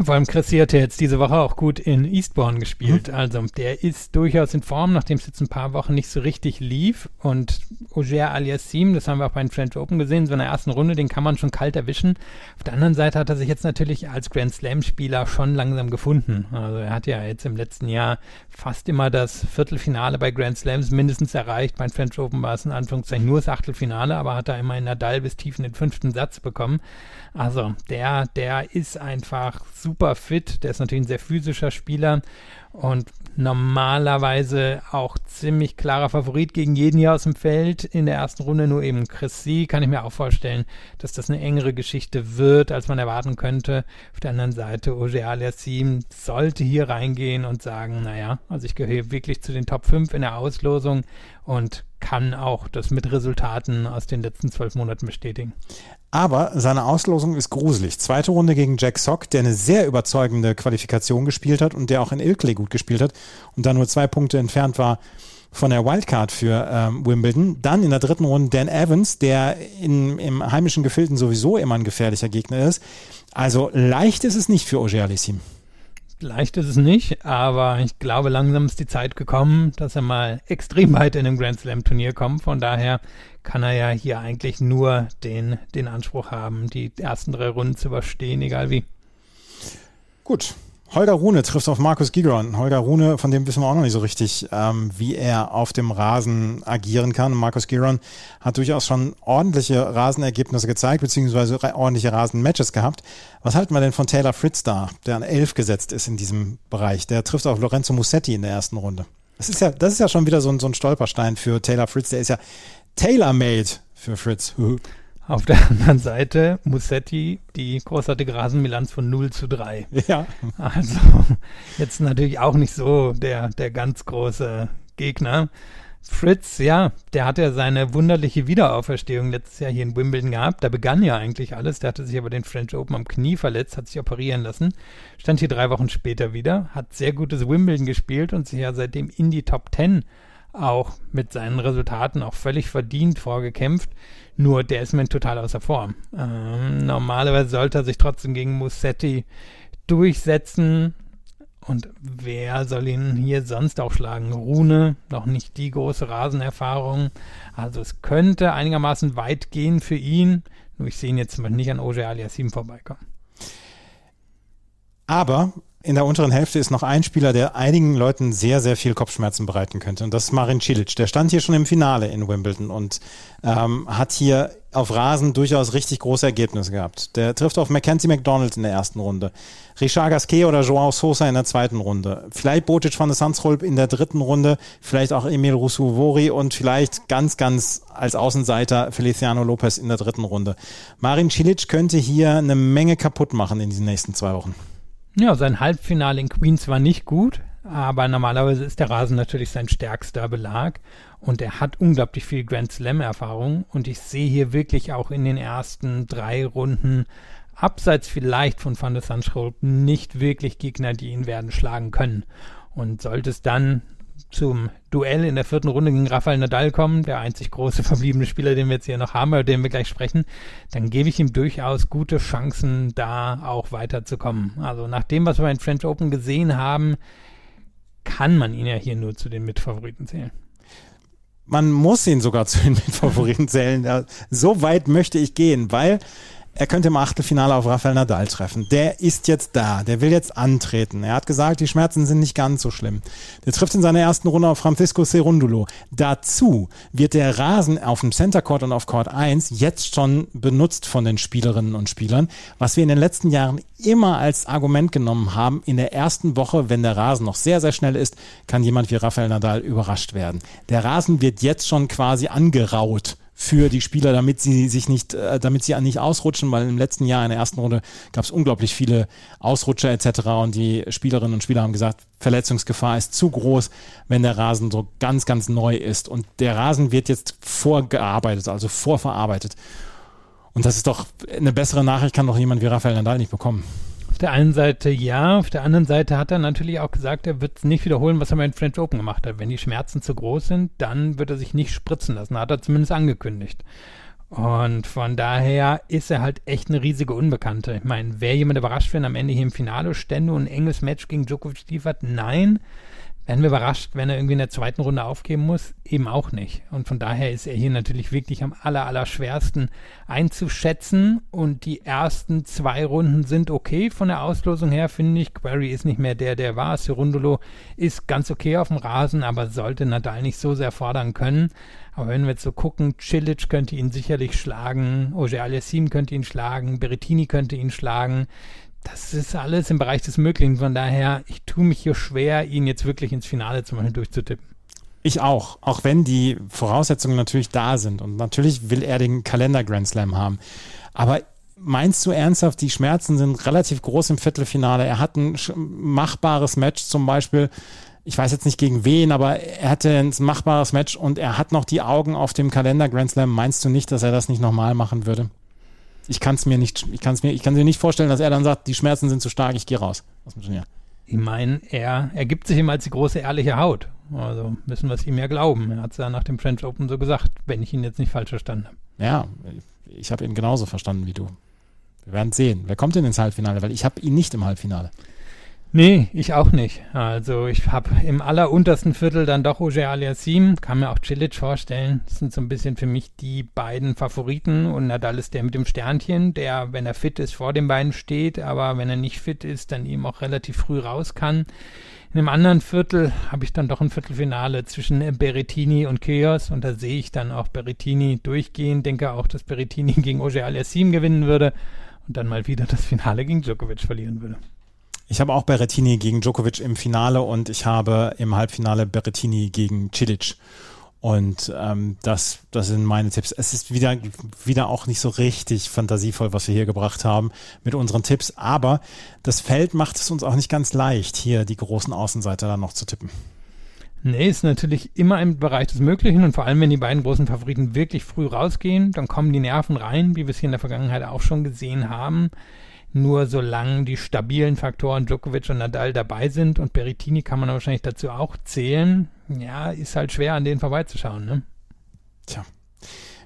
Vor allem Chrissy hat ja jetzt diese Woche auch gut in Eastbourne gespielt. Mhm. Also der ist durchaus in Form, nachdem es jetzt ein paar Wochen nicht so richtig lief. Und Ogier Aliassime, das haben wir auch bei den French Open gesehen, so in der ersten Runde, den kann man schon kalt erwischen. Auf der anderen Seite hat er sich jetzt natürlich als Grand-Slam-Spieler schon langsam gefunden. Also er hat ja jetzt im letzten Jahr fast immer das Viertelfinale bei Grand Slams mindestens erreicht. Bei den French Open war es in Anführungszeichen nur das Achtelfinale, aber hat da immerhin Nadal bis tief in den 5. Satz bekommen. Also der ist einfach super fit, der ist natürlich ein sehr physischer Spieler und normalerweise auch ziemlich klarer Favorit gegen jeden hier aus dem Feld in der ersten Runde, nur eben Chrissy kann ich mir auch vorstellen, dass das eine engere Geschichte wird, als man erwarten könnte. Auf der anderen Seite, Ogier Aliassime sollte hier reingehen und sagen, naja, also ich gehöre wirklich zu den Top 5 in der Auslosung und kann auch das mit Resultaten aus den letzten 12 Monaten bestätigen. Aber seine Auslosung ist gruselig. Zweite Runde gegen Jack Sock, der eine sehr überzeugende Qualifikation gespielt hat und der auch in Ilkley gut gespielt hat und da nur 2 Punkte entfernt war von der Wildcard für Wimbledon. Dann in der dritten Runde Dan Evans, der im heimischen Gefilden sowieso immer ein gefährlicher Gegner ist. Also leicht ist es nicht für Ogier Aliassime. Leicht ist es nicht, aber ich glaube, langsam ist die Zeit gekommen, dass er mal extrem weit in einem Grand Slam Turnier kommt. Von daher kann er ja hier eigentlich nur den Anspruch haben, die ersten 3 Runden zu überstehen, egal wie. Gut. Holger Rune trifft auf Markus Giron. Holger Rune, von dem wissen wir auch noch nicht so richtig, wie er auf dem Rasen agieren kann. Und Markus Giron hat durchaus schon ordentliche Rasenergebnisse gezeigt, beziehungsweise ordentliche Rasenmatches gehabt. Was halten wir denn von Taylor Fritz da, der an 11 gesetzt ist in diesem Bereich? Der trifft auf Lorenzo Musetti in der ersten Runde. Das ist ja schon wieder so ein Stolperstein für Taylor Fritz. Der ist ja tailor-made für Fritz. Auf der anderen Seite Musetti, die großartige Rasenbilanz von 0-3. Ja. Also jetzt natürlich auch nicht so der ganz große Gegner. Fritz, ja, der hat ja seine wunderliche Wiederauferstehung letztes Jahr hier in Wimbledon gehabt. Da begann ja eigentlich alles. Der hatte sich aber den French Open am Knie verletzt, hat sich operieren lassen. Stand hier 3 Wochen später wieder, hat sehr gutes Wimbledon gespielt und sich ja seitdem in die Top 10 auch mit seinen Resultaten auch völlig verdient vorgekämpft, nur der ist mir total außer Form. Normalerweise sollte er sich trotzdem gegen Musetti durchsetzen und wer soll ihn hier sonst auch schlagen? Rune, noch nicht die große Rasenerfahrung, also es könnte einigermaßen weit gehen für ihn, nur ich sehe ihn jetzt zum Beispiel nicht an Ogier Aliassime vorbeikommen. Aber in der unteren Hälfte ist noch ein Spieler, der einigen Leuten sehr, sehr viel Kopfschmerzen bereiten könnte. Und das ist Marin Cilic. Der stand hier schon im Finale in Wimbledon und hat hier auf Rasen durchaus richtig große Ergebnisse gehabt. Der trifft auf Mackenzie McDonald in der ersten Runde. Richard Gasquet oder João Sousa in der zweiten Runde. Vielleicht Botic van de Sandsholp in der dritten Runde. Vielleicht auch Emil Ruusuvori und vielleicht ganz, ganz als Außenseiter Feliciano Lopez in der dritten Runde. Marin Cilic könnte hier eine Menge kaputt machen in den nächsten 2 Wochen. Ja, sein Halbfinale in Queens war nicht gut, aber normalerweise ist der Rasen natürlich sein stärkster Belag und er hat unglaublich viel Grand Slam-Erfahrung und ich sehe hier wirklich auch in den ersten 3 Runden abseits vielleicht von Van de Sandsholp nicht wirklich Gegner, die ihn werden schlagen können. Und sollte es dann zum Duell in der 4. Runde gegen Rafael Nadal kommen, der einzig große verbliebene Spieler, den wir jetzt hier noch haben, über den wir gleich sprechen, dann gebe ich ihm durchaus gute Chancen, da auch weiterzukommen. Also nach dem, was wir bei den French Open gesehen haben, kann man ihn ja hier nur zu den Mitfavoriten zählen. Man muss ihn sogar zu den Mitfavoriten zählen. So weit möchte ich gehen, weil er könnte im Achtelfinale auf Rafael Nadal treffen. Der ist jetzt da. Der will jetzt antreten. Er hat gesagt, die Schmerzen sind nicht ganz so schlimm. Der trifft in seiner ersten Runde auf Francisco Cerúndolo. Dazu wird der Rasen auf dem Center Court und auf Court 1 jetzt schon benutzt von den Spielerinnen und Spielern, was wir in den letzten Jahren immer als Argument genommen haben. In der ersten Woche, wenn der Rasen noch sehr, sehr schnell ist, kann jemand wie Rafael Nadal überrascht werden. Der Rasen wird jetzt schon quasi angeraut für die Spieler, damit sie nicht ausrutschen, weil im letzten Jahr in der ersten Runde gab es unglaublich viele Ausrutscher etc. und die Spielerinnen und Spieler haben gesagt, Verletzungsgefahr ist zu groß, wenn der Rasen so ganz, ganz neu ist. Und der Rasen wird jetzt vorgearbeitet, also vorverarbeitet. Und das ist doch eine bessere Nachricht, kann doch jemand wie Rafael Nadal nicht bekommen. Auf der einen Seite ja, auf der anderen Seite hat er natürlich auch gesagt, er wird nicht wiederholen, was er bei den French Open gemacht hat. Wenn die Schmerzen zu groß sind, dann wird er sich nicht spritzen lassen, hat er zumindest angekündigt. Und von daher ist er halt echt eine riesige Unbekannte. Ich meine, wäre jemand überrascht, wenn am Ende hier im Finale stände und ein enges Match gegen Djokovic liefert? Nein. Wären wir überrascht, wenn er irgendwie in der zweiten Runde aufgeben muss? Eben auch nicht. Und von daher ist er hier natürlich wirklich am allerschwersten einzuschätzen. Und die ersten 2 Runden sind okay von der Auslosung her, finde ich. Querrey ist nicht mehr der war. Cerundolo ist ganz okay auf dem Rasen, aber sollte Nadal nicht so sehr fordern können. Aber wenn wir jetzt so gucken, Cilic könnte ihn sicherlich schlagen, Oje Aliassime könnte ihn schlagen, Berrettini könnte ihn schlagen. Das ist alles im Bereich des Möglichen. Von daher, ich tue mich hier schwer, ihn jetzt wirklich ins Finale zum Beispiel durchzutippen. Ich auch wenn die Voraussetzungen natürlich da sind. Und natürlich will er den Kalender-Grand Slam haben. Aber meinst du ernsthaft, die Schmerzen sind relativ groß im Viertelfinale? Er hat ein machbares Match zum Beispiel, ich weiß jetzt nicht gegen wen, aber er hatte ein machbares Match und er hat noch die Augen auf dem Kalender-Grand Slam. Meinst du nicht, dass er das nicht nochmal machen würde? Ich kann mir nicht vorstellen, dass er dann sagt, die Schmerzen sind zu stark, ich gehe raus aus dem Turnier. Ich meine, er gibt sich ihm als die große ehrliche Haut. Also müssen wir es ihm ja glauben. Er hat es ja nach dem French Open so gesagt, wenn ich ihn jetzt nicht falsch verstanden habe. Ja, ich habe ihn genauso verstanden wie du. Wir werden sehen. Wer kommt denn ins Halbfinale? Weil ich habe ihn nicht im Halbfinale. Nee, ich auch nicht. Also ich habe im alleruntersten Viertel dann doch Oje Aliassime, kann mir auch Cilic vorstellen. Das sind so ein bisschen für mich die beiden Favoriten und Nadal ist der mit dem Sternchen, der, wenn er fit ist, vor den beiden steht, aber wenn er nicht fit ist, dann eben auch relativ früh raus kann. In einem anderen Viertel habe ich dann doch ein Viertelfinale zwischen Berrettini und Kyrgios und da sehe ich dann auch Berrettini durchgehen, denke auch, dass Berrettini gegen Oje Aliassime gewinnen würde und dann mal wieder das Finale gegen Djokovic verlieren würde. Ich habe auch Berrettini gegen Djokovic im Finale und ich habe im Halbfinale Berrettini gegen Cilic. Und das sind meine Tipps. Es ist wieder auch nicht so richtig fantasievoll, was wir hier gebracht haben mit unseren Tipps. Aber das Feld macht es uns auch nicht ganz leicht, hier die großen Außenseiter dann noch zu tippen. Nee, ist natürlich immer im Bereich des Möglichen und vor allem, wenn die beiden großen Favoriten wirklich früh rausgehen, dann kommen die Nerven rein, wie wir es hier in der Vergangenheit auch schon gesehen haben. Nur solange die stabilen Faktoren Djokovic und Nadal dabei sind und Berrettini kann man wahrscheinlich dazu auch zählen, ja, ist halt schwer an denen vorbeizuschauen, ne? Tja.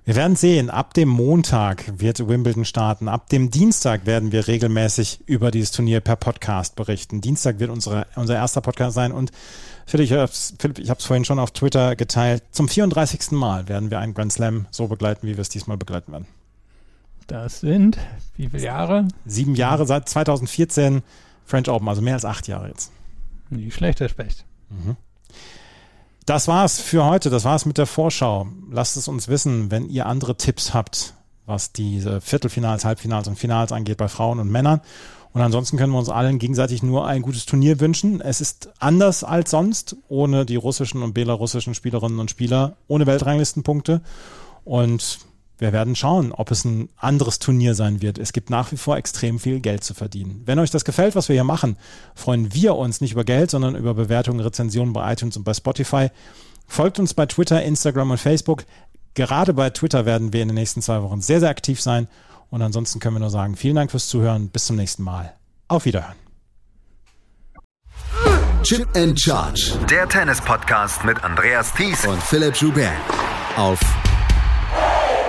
Wir werden sehen, ab dem Montag wird Wimbledon starten. Ab dem Dienstag werden wir regelmäßig über dieses Turnier per Podcast berichten. Dienstag wird unser erster Podcast sein und Philipp, ich habe es vorhin schon auf Twitter geteilt, zum 34. Mal werden wir einen Grand Slam so begleiten, wie wir es diesmal begleiten werden. Das sind wie viele Jahre? 7 Jahre seit 2014 French Open, also mehr als 8 Jahre jetzt. Nicht schlecht, Herr Specht. Mhm. Das war's für heute, das war's mit der Vorschau. Lasst es uns wissen, wenn ihr andere Tipps habt, was diese Viertelfinals, Halbfinals und Finals angeht bei Frauen und Männern. Und ansonsten können wir uns allen gegenseitig nur ein gutes Turnier wünschen. Es ist anders als sonst, ohne die russischen und belarussischen Spielerinnen und Spieler, ohne Weltranglistenpunkte und wir werden schauen, ob es ein anderes Turnier sein wird. Es gibt nach wie vor extrem viel Geld zu verdienen. Wenn euch das gefällt, was wir hier machen, freuen wir uns nicht über Geld, sondern über Bewertungen, Rezensionen bei iTunes und bei Spotify. Folgt uns bei Twitter, Instagram und Facebook. Gerade bei Twitter werden wir in den nächsten 2 Wochen sehr, sehr aktiv sein. Und ansonsten können wir nur sagen, vielen Dank fürs Zuhören. Bis zum nächsten Mal. Auf Wiederhören. Chip and Charge. Der Tennis-Podcast mit Andreas Thies und Philipp Joubert. Auf